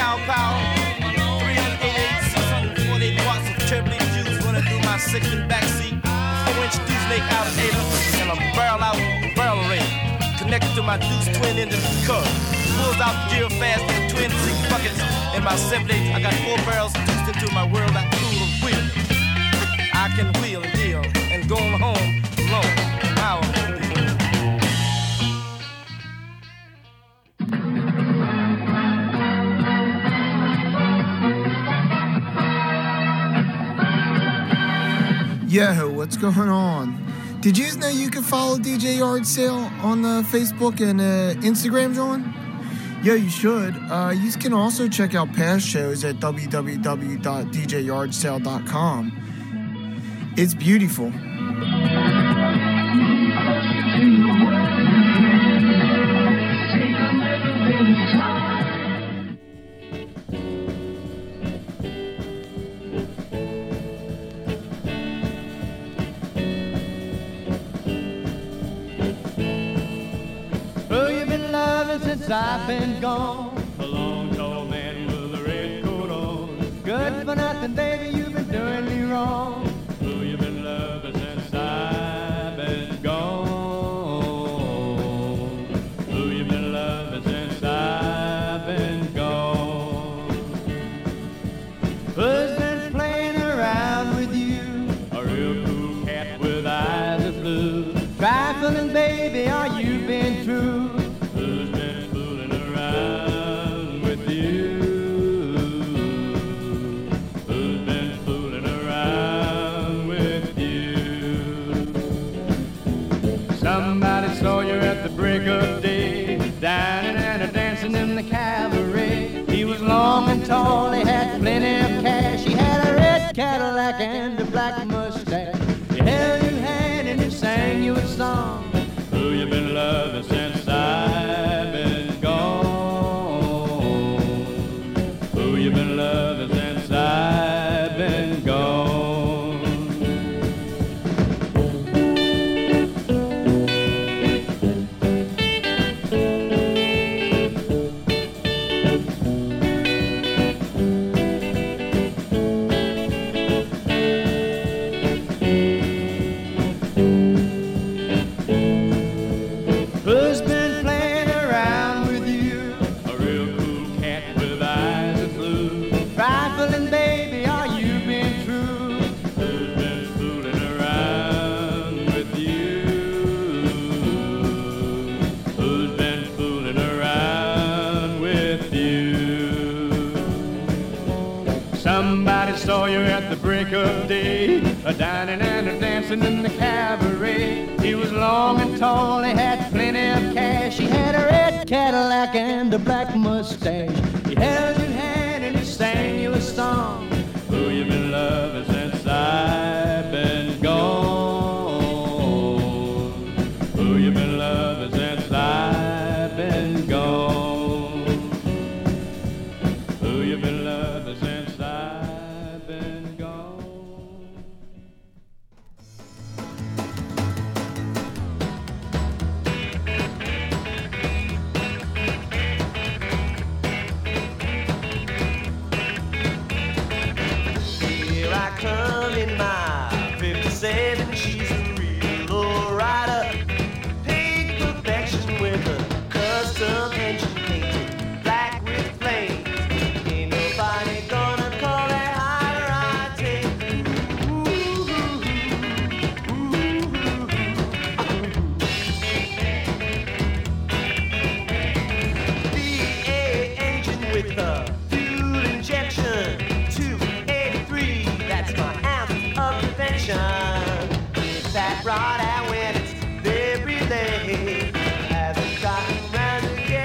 Cow power, three eighty-eight, six forty-eight watts of tripling juice running through my six and back seat. Four inch deuce lake out of eight and a barrel out barrel rail connected to my deuce twin engine curve. Pulls out the gear fast with twin six buckets. In my seven eight, I got four barrels deuced into my world. I cool and wheel. I can wheel and deal and go home alone. Power. Yo, what's going on? Did you know you can follow D J Yard Sale on uh, Facebook and uh, Instagram, John? Yeah, you should. Uh, you can also check out past shows at w w w dot d j yard sale dot com. It's beautiful. I've been gone, a long tall man with a red coat on. Good for nothing, baby, you've been doing me wrong. Who you been loving since I've been gone? Who you been loving since I've been gone? Who's been playing around with you? A real cool cat with eyes of blue. Trifling, baby, are you been true? Tall, he had plenty of cash. He had a red Cadillac and a black mustache. He held your hand and he sang you a song. Who you been loving since I've been gone? Who you been loving since I've been dining and a dancing in the cabaret. He was long and tall, he had plenty of cash. He had a red Cadillac and a black mustache. He held your hand and he sang you a song. Who you been loving since I've been gone? Who you been loving since I've been gone? Who you been loving since I've been gone? That rod out when it's very late. Hasn't gotten round again.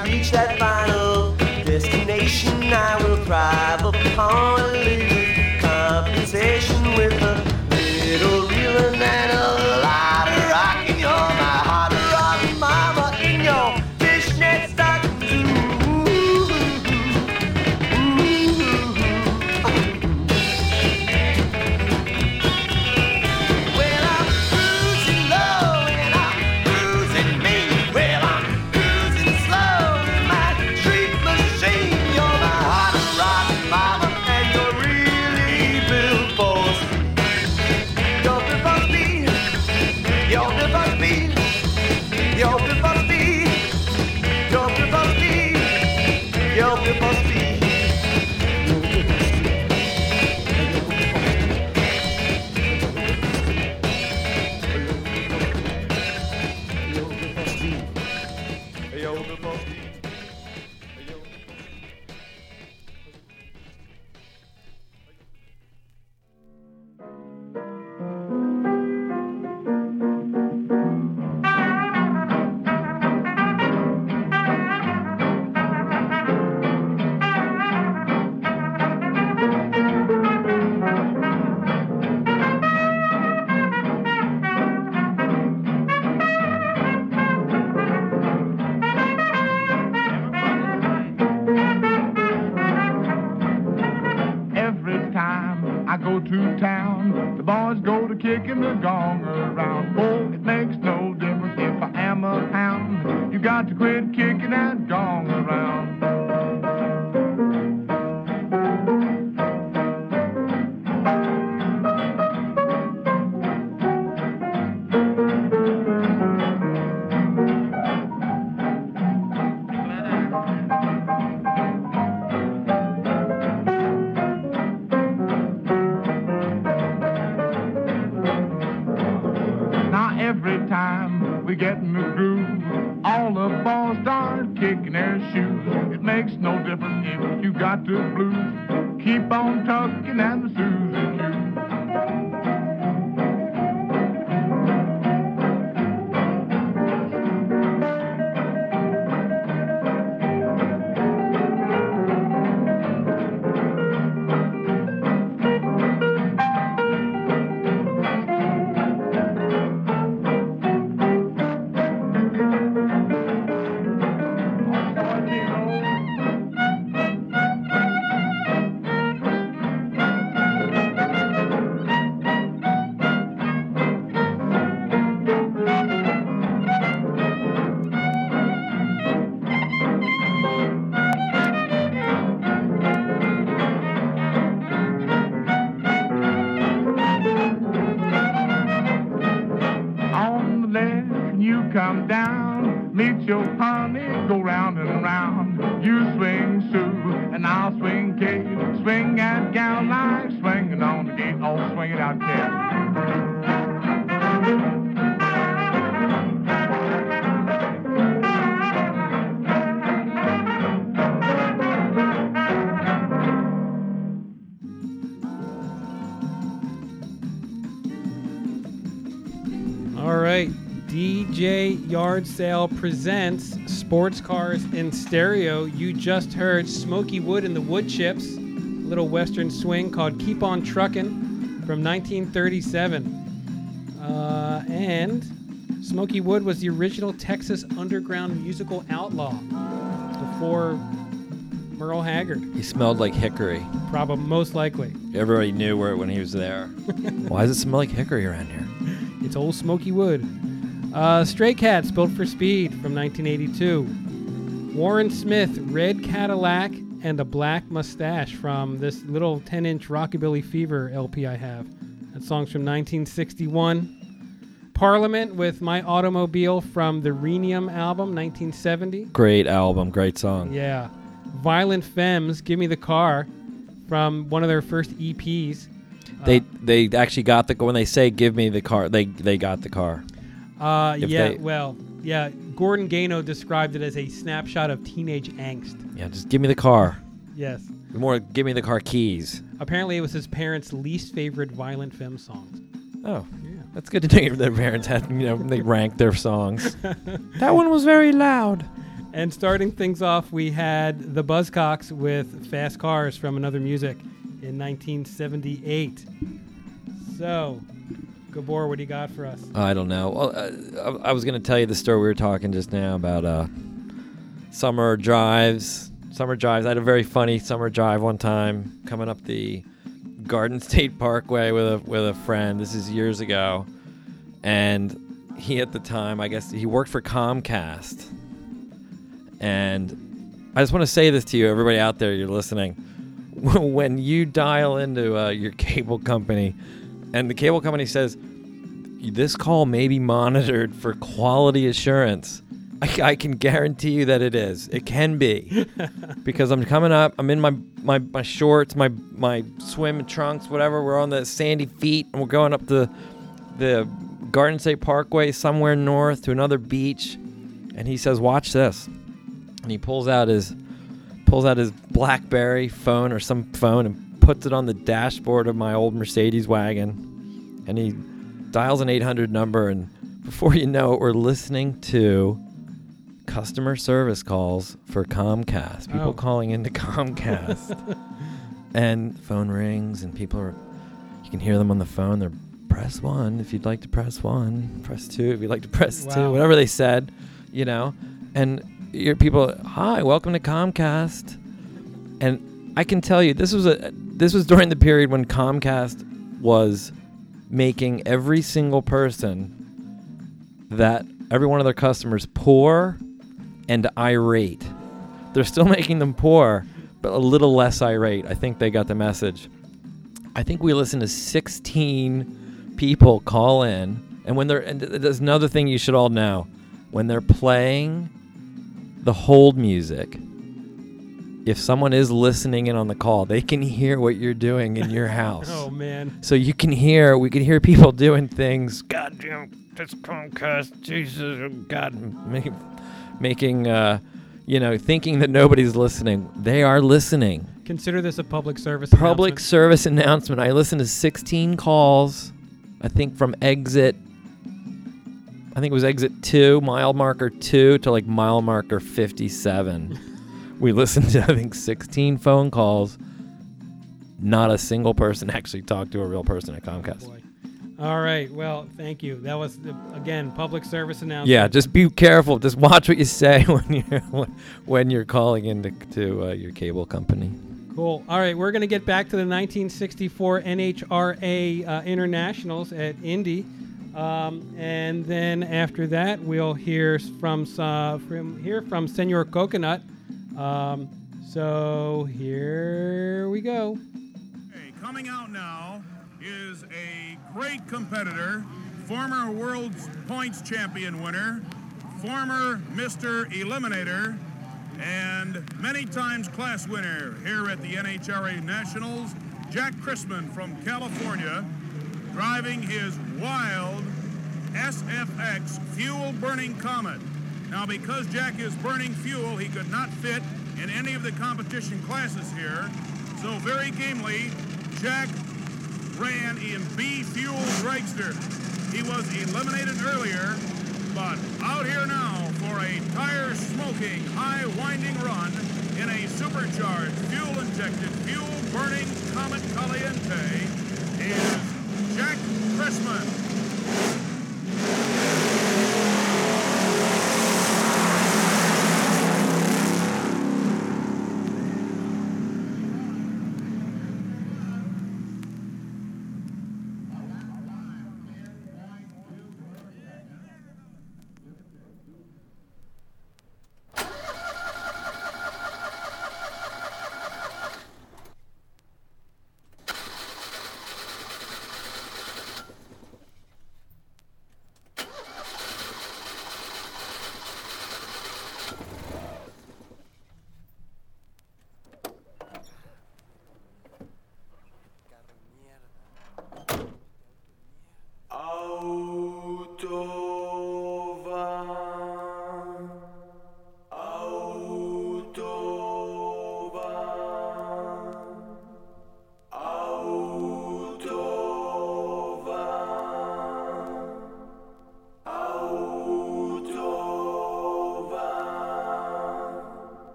I reach that final destination, I will thrive upon a little compensation with a little reeling and a lot of rocking. You're my heart rock, mama, in your fishnet stockings. Ooh, ooh, ooh. Well, I'm cruising low and I'm cruising mean. Well, I'm cruising slow in my street machine. You're my heart rock, mama, and you're really built for speed. You're built for speed. You're built for speed. You're built for speed. You're built for speed. You're built for speed. Kicking the gong around, oh, it makes no difference if I am a hound. You got to quit kicking that gong around. Yard Sale presents Sports Cars in Stereo. You just heard Smokey Wood and the Wood Chips, a little western swing called Keep On Truckin' from nineteen thirty-seven. Uh, and Smokey Wood was the original Texas underground musical outlaw before Merle Haggard. He smelled like hickory. Probably, most likely. Everybody knew where when he was there. Why does it smell like hickory around here? It's old Smokey Wood. Uh, Stray Cats, Built for Speed from nineteen eighty-two. Warren Smith, Red Cadillac and a Black Mustache from this little ten-inch Rockabilly Fever L P I have. That song's from nineteen sixty-one. Parliament with My Automobile from the Rhenium album, nineteen seventy. Great album, great song. Yeah. Violent Femmes, Give Me the Car from one of their first E Ps. They uh, they actually got the, when they say Give Me the Car, they, they got the car. Uh, yeah, they, well, yeah. Gordon Gano described it as a snapshot of teenage angst. Yeah, just give me the car. Yes. More, give me the car keys. Apparently, it was his parents' least favorite Violent Femme songs. Oh, yeah. That's good to think if their parents had, you know, they ranked their songs. That one was very loud. And starting things off, we had the Buzzcocks with Fast Cars from Another Music in nineteen seventy-eight. So, Gabor, what do you got for us? I don't know. Well, I, I was going to tell you the story we were talking just now about uh, summer drives. Summer drives. I had a very funny summer drive one time coming up the Garden State Parkway with a with a friend. This is years ago. And he, at the time, I guess he worked for Comcast. And I just want to say this to you, everybody out there, you're listening. When you dial into uh, your cable company, and the cable company says, this call may be monitored for quality assurance, I, I can guarantee you that it is. It can be. Because I'm coming up, I'm in my, my, my shorts, my, my swim trunks, whatever. We're on the sandy feet, and we're going up the, the Garden State Parkway somewhere north to another beach. And he says, watch this. And he pulls out his pulls out his BlackBerry phone or some phone and puts it on the dashboard of my old Mercedes wagon. And he dials an eight hundred number, and before you know it, we're listening to customer service calls for Comcast. People oh. calling into Comcast. And phone rings, and people are, you can hear them on the phone. They're, press one if you'd like to press one, press two if you'd like to press wow. two, whatever they said, you know. And your people, hi, welcome to Comcast. And I can tell you, this was a this was during the period when Comcast was making every single person, that every one of their customers, poor and irate. They're still making them poor, but a little less irate. I think they got the message. I think we listened to sixteen people call in, and when they're, and there's another thing you should all know, when they're playing the hold music, if someone is listening in on the call, they can hear what you're doing in your house. Oh, man. So you can hear, we can hear people doing things, God damn, that's Comcast, Jesus, God, make, making, uh, you know, thinking that nobody's listening. They are listening. Consider this a public service announcement. Public service announcement. I listened to sixteen calls, I think from exit I think it was exit two, mile marker two, to like mile marker fifty-seven. We listened to, I think, sixteen phone calls. Not a single person actually talked to a real person at Comcast. Oh, all right. Well, thank you. That was, again, public service announcement. Yeah, just be careful. Just watch what you say when you're, when you're calling into to, uh, your cable company. Cool. All right. We're going to get back to the nineteen sixty-four N H R A uh, Internationals at Indy. Um, and then after that, we'll hear from uh, from hear from Senor Coconut. Um, so here we go. Hey, coming out now is a great competitor, former World Points Champion winner, former Mister Eliminator, and many times class winner here at the N H R A Nationals, Jack Chrisman from California, driving his wild S F X fuel-burning Comet. Now, because Jack is burning fuel, he could not fit in any of the competition classes here. So very gamely, Jack ran in B-fuel dragster. He was eliminated earlier, but out here now for a tire-smoking, high-winding run in a supercharged, fuel-injected, fuel-burning Comet Caliente is Jack Chrisman.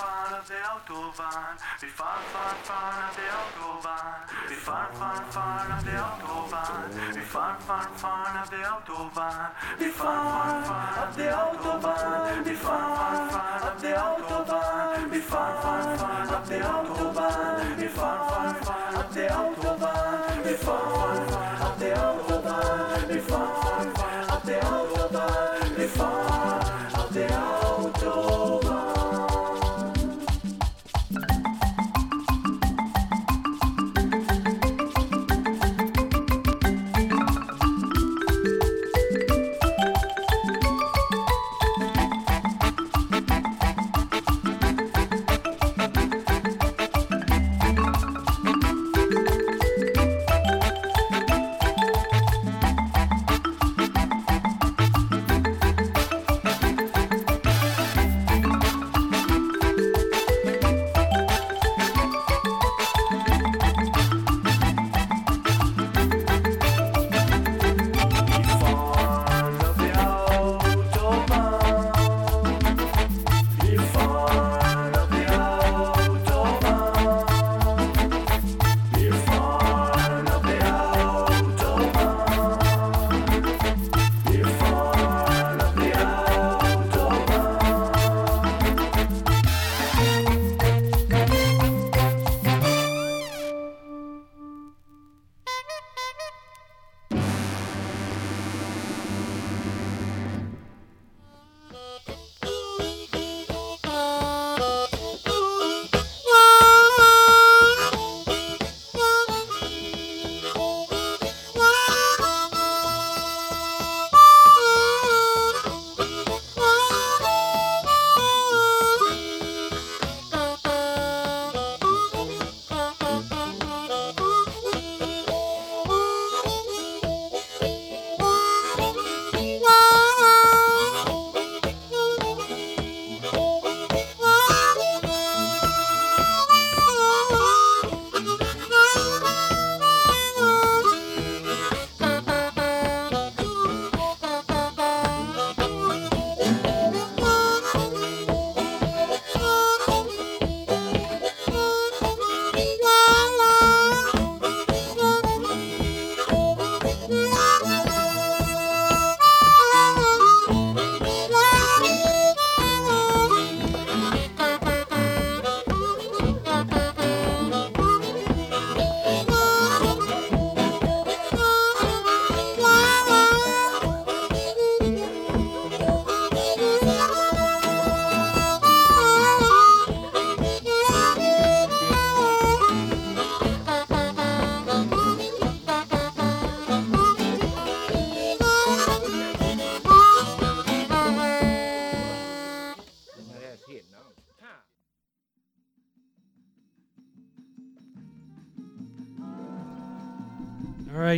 fahren auf der Autobahn. Wir fahren, fahren, fahren auf der Autobahn. Wir fahren, fahren, fahren auf der Autobahn. Wir fahren, fahren, fahren auf der Autobahn. Wir fahren, fahren, fahren auf der Autobahn. Wir fahren, fahren, fahren auf der Autobahn. Wir fahren, fahren, fahren auf der Autobahn. Wir fahren, fahren, fahren auf der Autobahn. Wir fahren, fahren, fahren auf der Autobahn. Wir fahren, fahren, fahren auf der Autobahn. Wir fahren auf der Autobahn.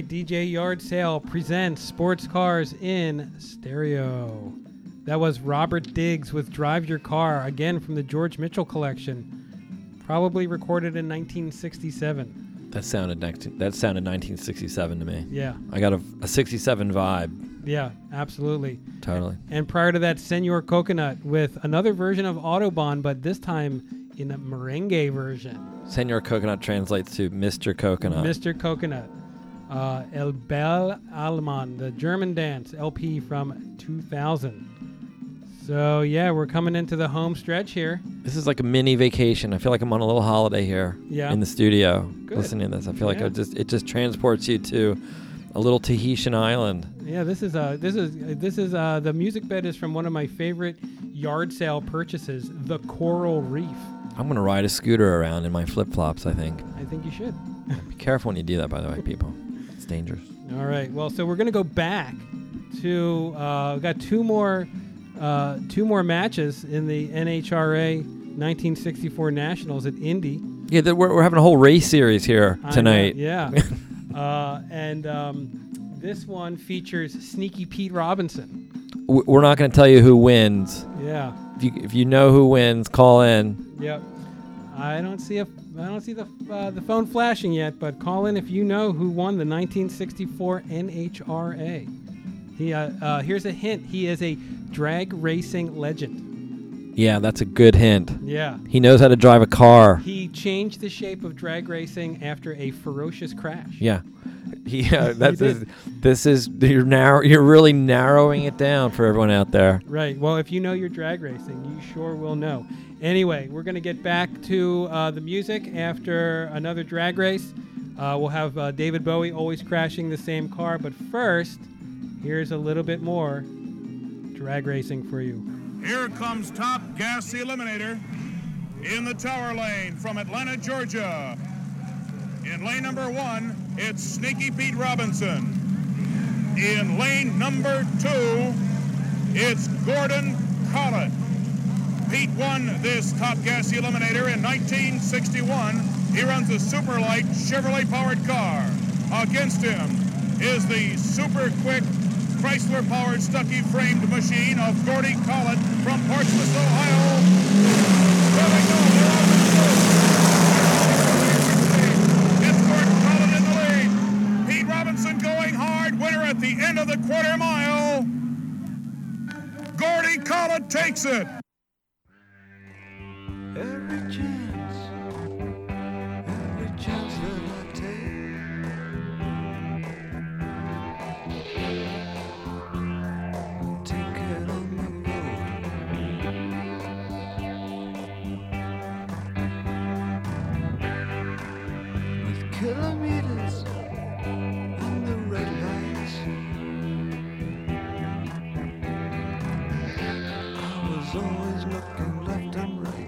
D J Yard Sale presents Sports Cars in Stereo. That was Robert Diggs with Drive Your Car, again from the George Mitchell Collection, probably recorded in nineteen sixty-seven. That sounded that sounded nineteen sixty-seven to me. Yeah. I got a, a sixty-seven vibe. Yeah, absolutely. Totally. And, and prior to that, Senor Coconut with another version of Autobahn, but this time in a merengue version. Senor Coconut translates to Mister Coconut. Mister Coconut. Uh, El Bell Allemann, the German dance L P from two thousand. So yeah, we're coming into the home stretch here. This is like a mini vacation. I feel like I'm on a little holiday here yeah. in the studio. Good. Listening to this. I feel yeah. like I just it just transports you to a little Tahitian island. Yeah, this is uh this is uh, this is uh the music bed is from one of my favorite yard sale purchases, the Coral Reef. I'm gonna ride a scooter around in my flip flops. I think. I think you should. Be careful when you do that, by the way, people. Dangerous. All right. Well, so we're going to go back to uh, we've got two more uh, two more matches in the N H R A nineteen sixty-four Nationals at Indy. Yeah, the, we're, we're having a whole race series here tonight. I know, yeah. uh, and um, this one features Sneaky Pete Robinson. We're not going to tell you who wins. Yeah. If you, if you know who wins, call in. Yep. I don't see a. I don't see the uh, the phone flashing yet, but call in if you know who won the nineteen sixty-four N H R A. He uh, uh, here's a hint: he is a drag racing legend. Yeah, that's a good hint. Yeah. He knows how to drive a car. He changed the shape of drag racing after a ferocious crash. Yeah. Yeah, that's is, this is you're narrow, you're really narrowing it down for everyone out there. Right. Well, if you know your drag racing, you sure will know. Anyway, we're going to get back to uh, the music after another drag race. Uh, we'll have uh, David Bowie always crashing the same car, but first, here's a little bit more drag racing for you. Here comes Top Gas Eliminator in the tower lane from Atlanta, Georgia. In lane number one, it's Sneaky Pete Robinson. In lane number two, it's Gordon Collett. Pete won this Top Gas Eliminator in nineteen sixty-one. He runs a super light Chevrolet-powered car. Against him is the super quick Chrysler-powered Stucky-framed machine of Gordy Collett from Portsmouth, Ohio. It's Gordon Collett in the lead. Pete Robinson going hard. Winner at the end of the quarter mile. Gordy Collett takes it. Every chance, every chance that I take, take it on the road, with kilometers and the red lights, I was always looking left and right.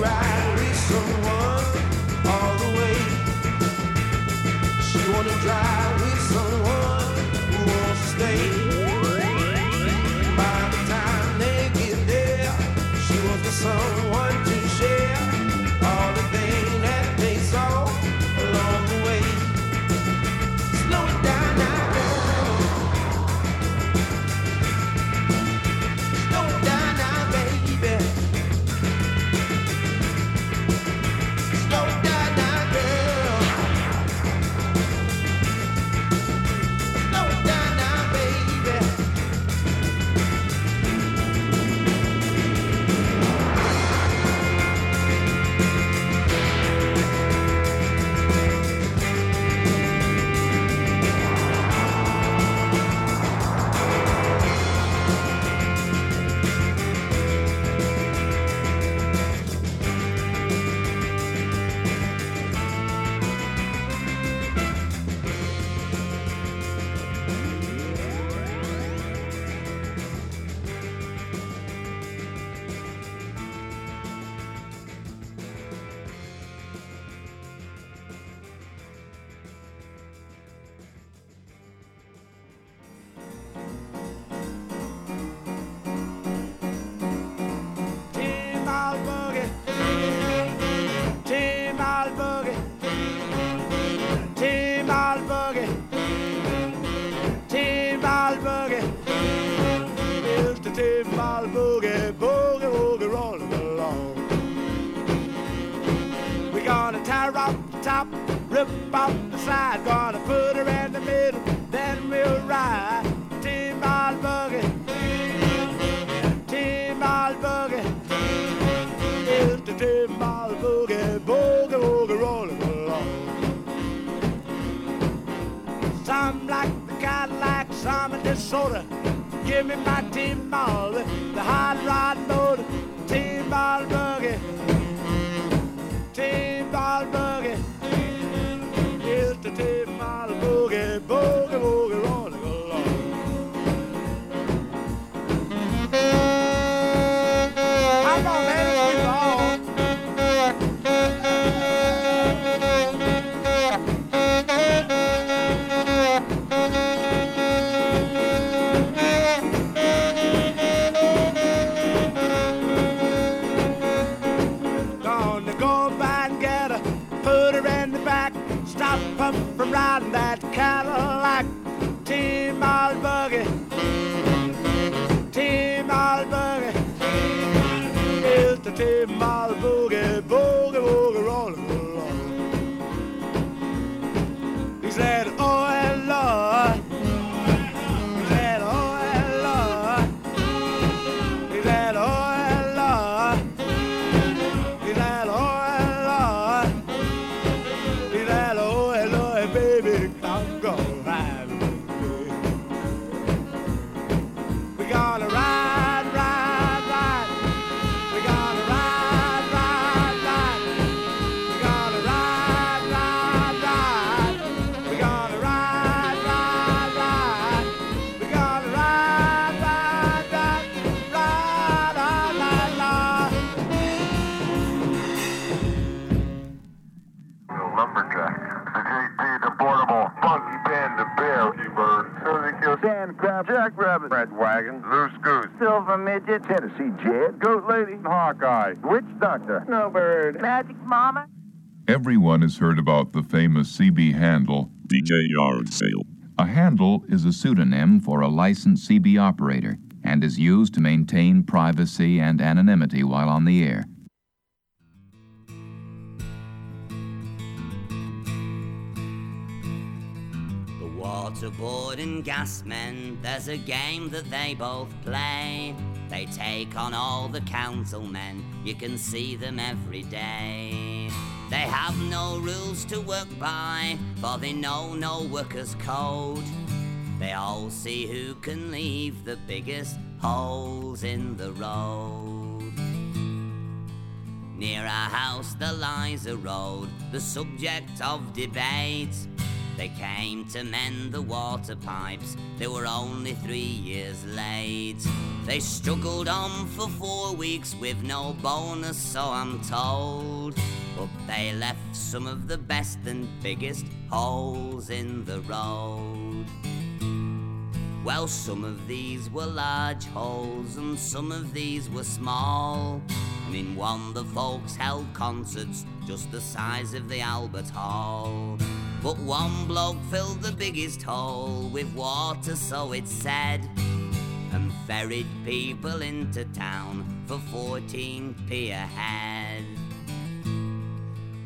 ride, reach someone all the way. She wanna drive with someone who wants to stay. By the time they get there, she wants the someone to share all the things that they saw along the way. Slow it down now. Tennessee Jed, Goat Lady, Hawkeye, Witch Doctor, Snowbird, Magic Mama. Everyone has heard about the famous C B handle, D J Yard Sale. A handle is a pseudonym for a licensed C B operator and is used to maintain privacy and anonymity while on the air. The waterboard and gasmen, there's a game that they both play. They take on all the councilmen, you can see them every day. They have no rules to work by, for they know no workers' code. They all see who can leave the biggest holes in the road. Near our house there lies a road, the subject of debate. They came to mend the water pipes. They were only three years late. They struggled on for four weeks with no bonus, so I'm told. But they left some of the best and biggest holes in the road. Well, some of these were large holes and some of these were small. And in one the folks held concerts just the size of the Albert Hall. But one bloke filled the biggest hole with water, so it said, and ferried people into town for fourteen p a head.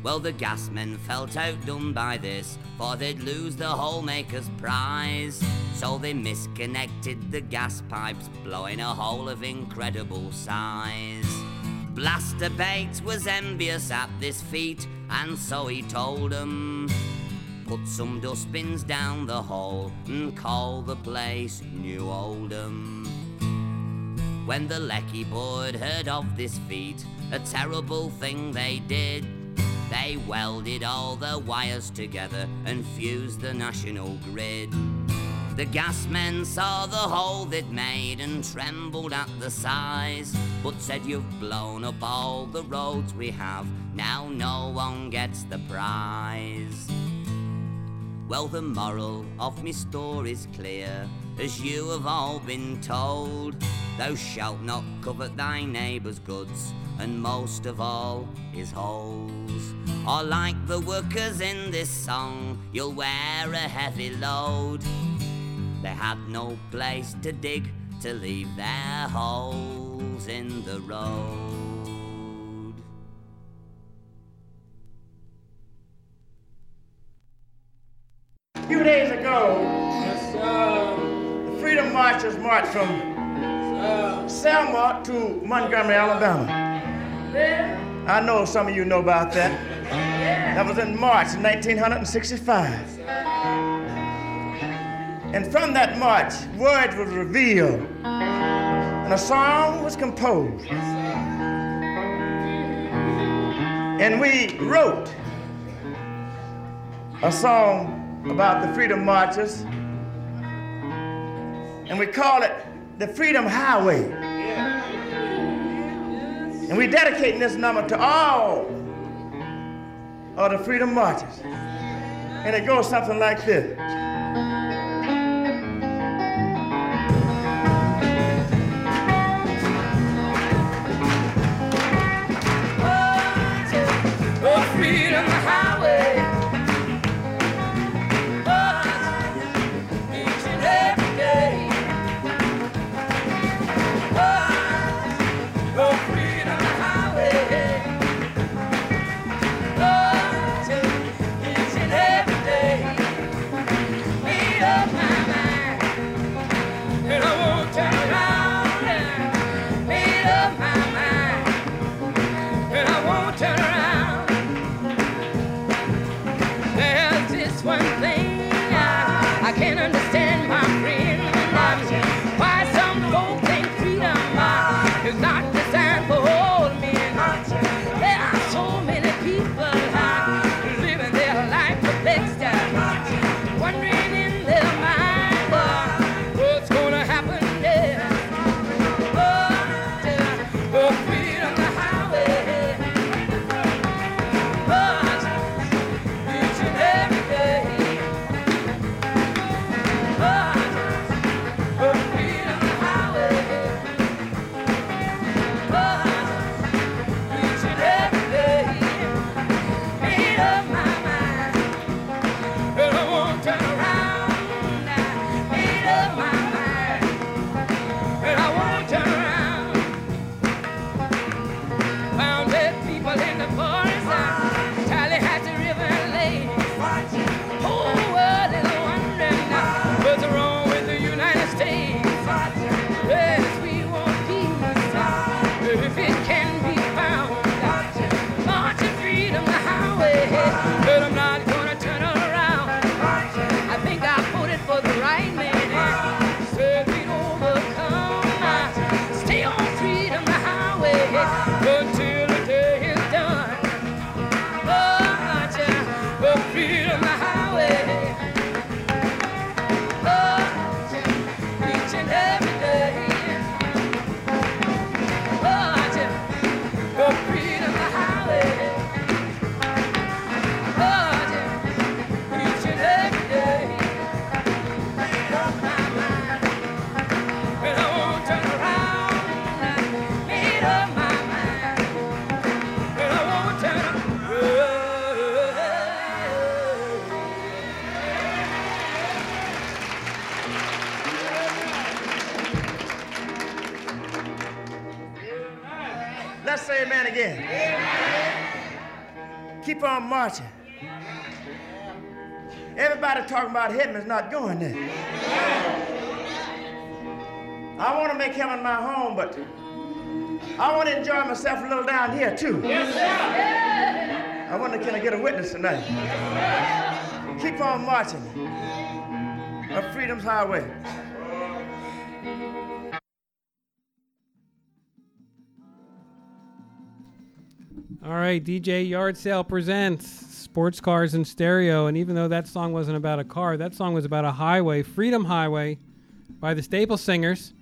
Well, the gasmen felt outdone by this, for they'd lose the holemaker's prize. So they misconnected the gas pipes, blowing a hole of incredible size. Blaster Bates was envious at this feat, and so he told 'em, put some dustbins down the hole and call the place New Oldham. When the Lecky Board heard of this feat, a terrible thing they did. They welded all the wires together and fused the national grid. The gasmen saw the hole they'd made and trembled at the size, but said, you've blown up all the roads we have, now no one gets the prize. Well, the moral of me story's clear, as you have all been told. Thou shalt not covet thy neighbour's goods, and most of all his holes. Or like the workers in this song, you'll wear a heavy load. They had no place to dig to leave their holes in the road. A few days ago, yes, uh, the Freedom Marchers marched from uh, Selma to Montgomery, Alabama. Yeah. I know some of you know about that. Yeah. That was in March nineteen sixty-five. And from that march, words were revealed, and a song was composed. And we wrote a song about the Freedom Marchers, and we call it the Freedom Highway. And we're dedicating this number to all of the Freedom Marchers. And it goes something like this. Oh, Freedom Highway. Freedom, the highway. Let's say amen again. Amen. Keep on marching. Everybody talking about heaven is not going there. I want to make heaven my home, but I want to enjoy myself a little down here, too. Yes, sir. I wonder, can I get a witness tonight? Yes, sir. Keep on marching up Freedom's Highway. All right, D J Yard Sale presents Sports Cars in Stereo. And even though that song wasn't about a car, that song was about a highway, Freedom Highway, by the Staples Singers.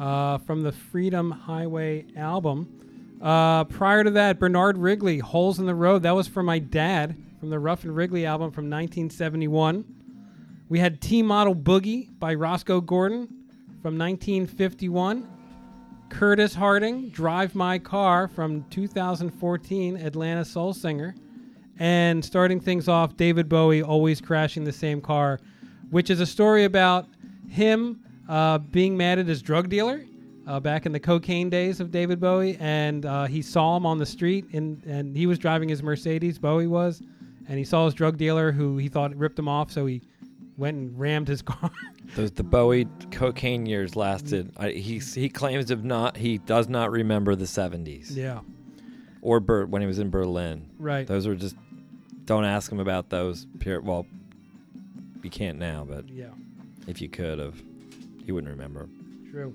Uh, from the Freedom Highway album. Uh, prior to that, Bernard Wrigley, Holes in the Road. That was from my dad, from the Rough and Wrigley album from nineteen seventy-one. We had T-Model Boogie by Roscoe Gordon from nineteen fifty-one. Curtis Harding, Drive My Car from two thousand fourteen, Atlanta Soul Singer. And starting things off, David Bowie, Always Crashing the Same Car, which is a story about him Uh, being mad at his drug dealer uh, back in the cocaine days of David Bowie, and uh, he saw him on the street, and, and he was driving his Mercedes, Bowie was, and he saw his drug dealer who he thought ripped him off, so he went and rammed his car. Those the Bowie cocaine years lasted. I, he he claims if not, he does not remember the seventies. Yeah. Or Ber- when he was in Berlin. Right. Those were just, don't ask him about those. Peri- well, you can't now, but yeah, if you could have. He wouldn't remember. True.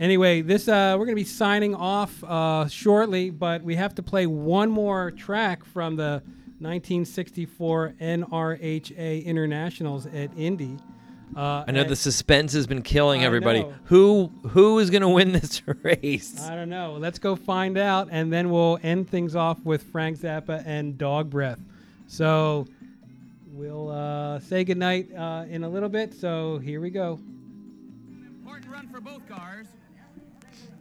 Anyway, this uh, we're going to be signing off uh, shortly, but we have to play one more track from the nineteen sixty-four N R H A Internationals at Indy. Uh, I know the suspense has been killing I everybody. Know. Who Who is going to win this race? I don't know. Let's go find out, and then we'll end things off with Frank Zappa and Dog Breath. So we'll uh, say goodnight uh, in a little bit. So here we go. Run for both cars.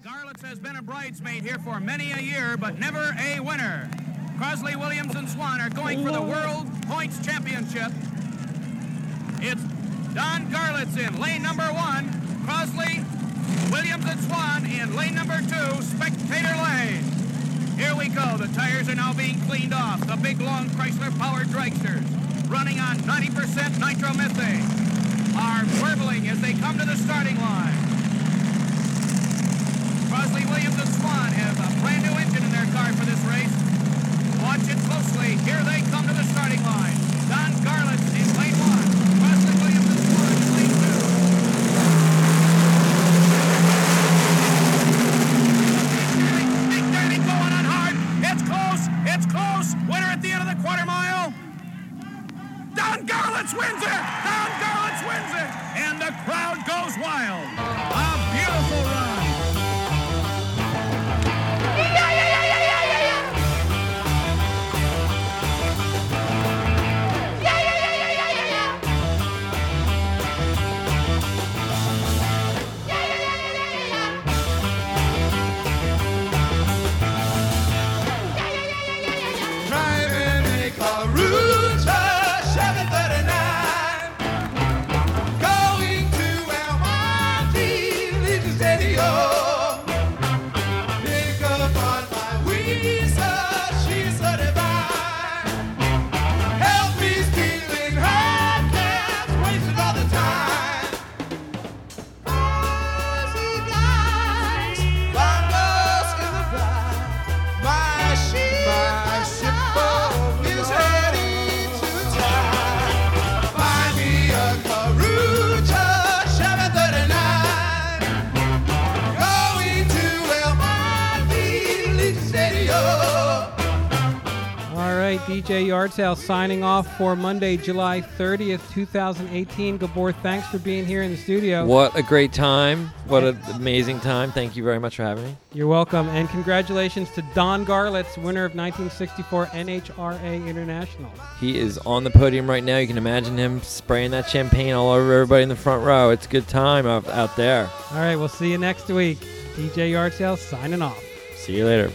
Garlits has been a bridesmaid here for many a year, but never a winner. Crosley, Williams, and Swan are going for the World Points Championship. It's Don Garlits in lane number one, Crosley, Williams, and Swan in lane number two, spectator lane. Here we go. The tires are now being cleaned off. The big, long Chrysler-powered dragsters running on ninety percent nitromethane are whirling as they come to the starting line. Crosley, Williams, and Swan have a brand new engine in their car for this race. Watch it closely. Here they come to the starting line. Don Garlits in lane one. Crosley, Williams, and Swan in lane two. Big Daddy going on hard. It's close. It's close. Winner at the end of the quarter mile. Don Garlits wins it. Don Garlits. Wins it, and the crowd goes wild. A beautiful run. Yeah, yeah, yeah, yeah, yeah, yeah, yeah. Yeah, yeah, yeah, yeah, yeah, yeah, yeah. Yeah, yeah, yeah, yeah, yeah, yeah. Yeah, yeah, yeah, yeah, yeah, yeah. Driving a Caruta seven thirty-nine. D J Yard Sale signing off for Monday, July thirtieth, twenty eighteen. Gabor, thanks for being here in the studio. What a great time. What an amazing time. Thank you very much for having me. You're welcome. And congratulations to Don Garlits, winner of nineteen sixty-four N H R A International. He is on the podium right now. You can imagine him spraying that champagne all over everybody in the front row. It's a good time out, out there. All right, we'll see you next week. D J Yard Sale signing off. See you later.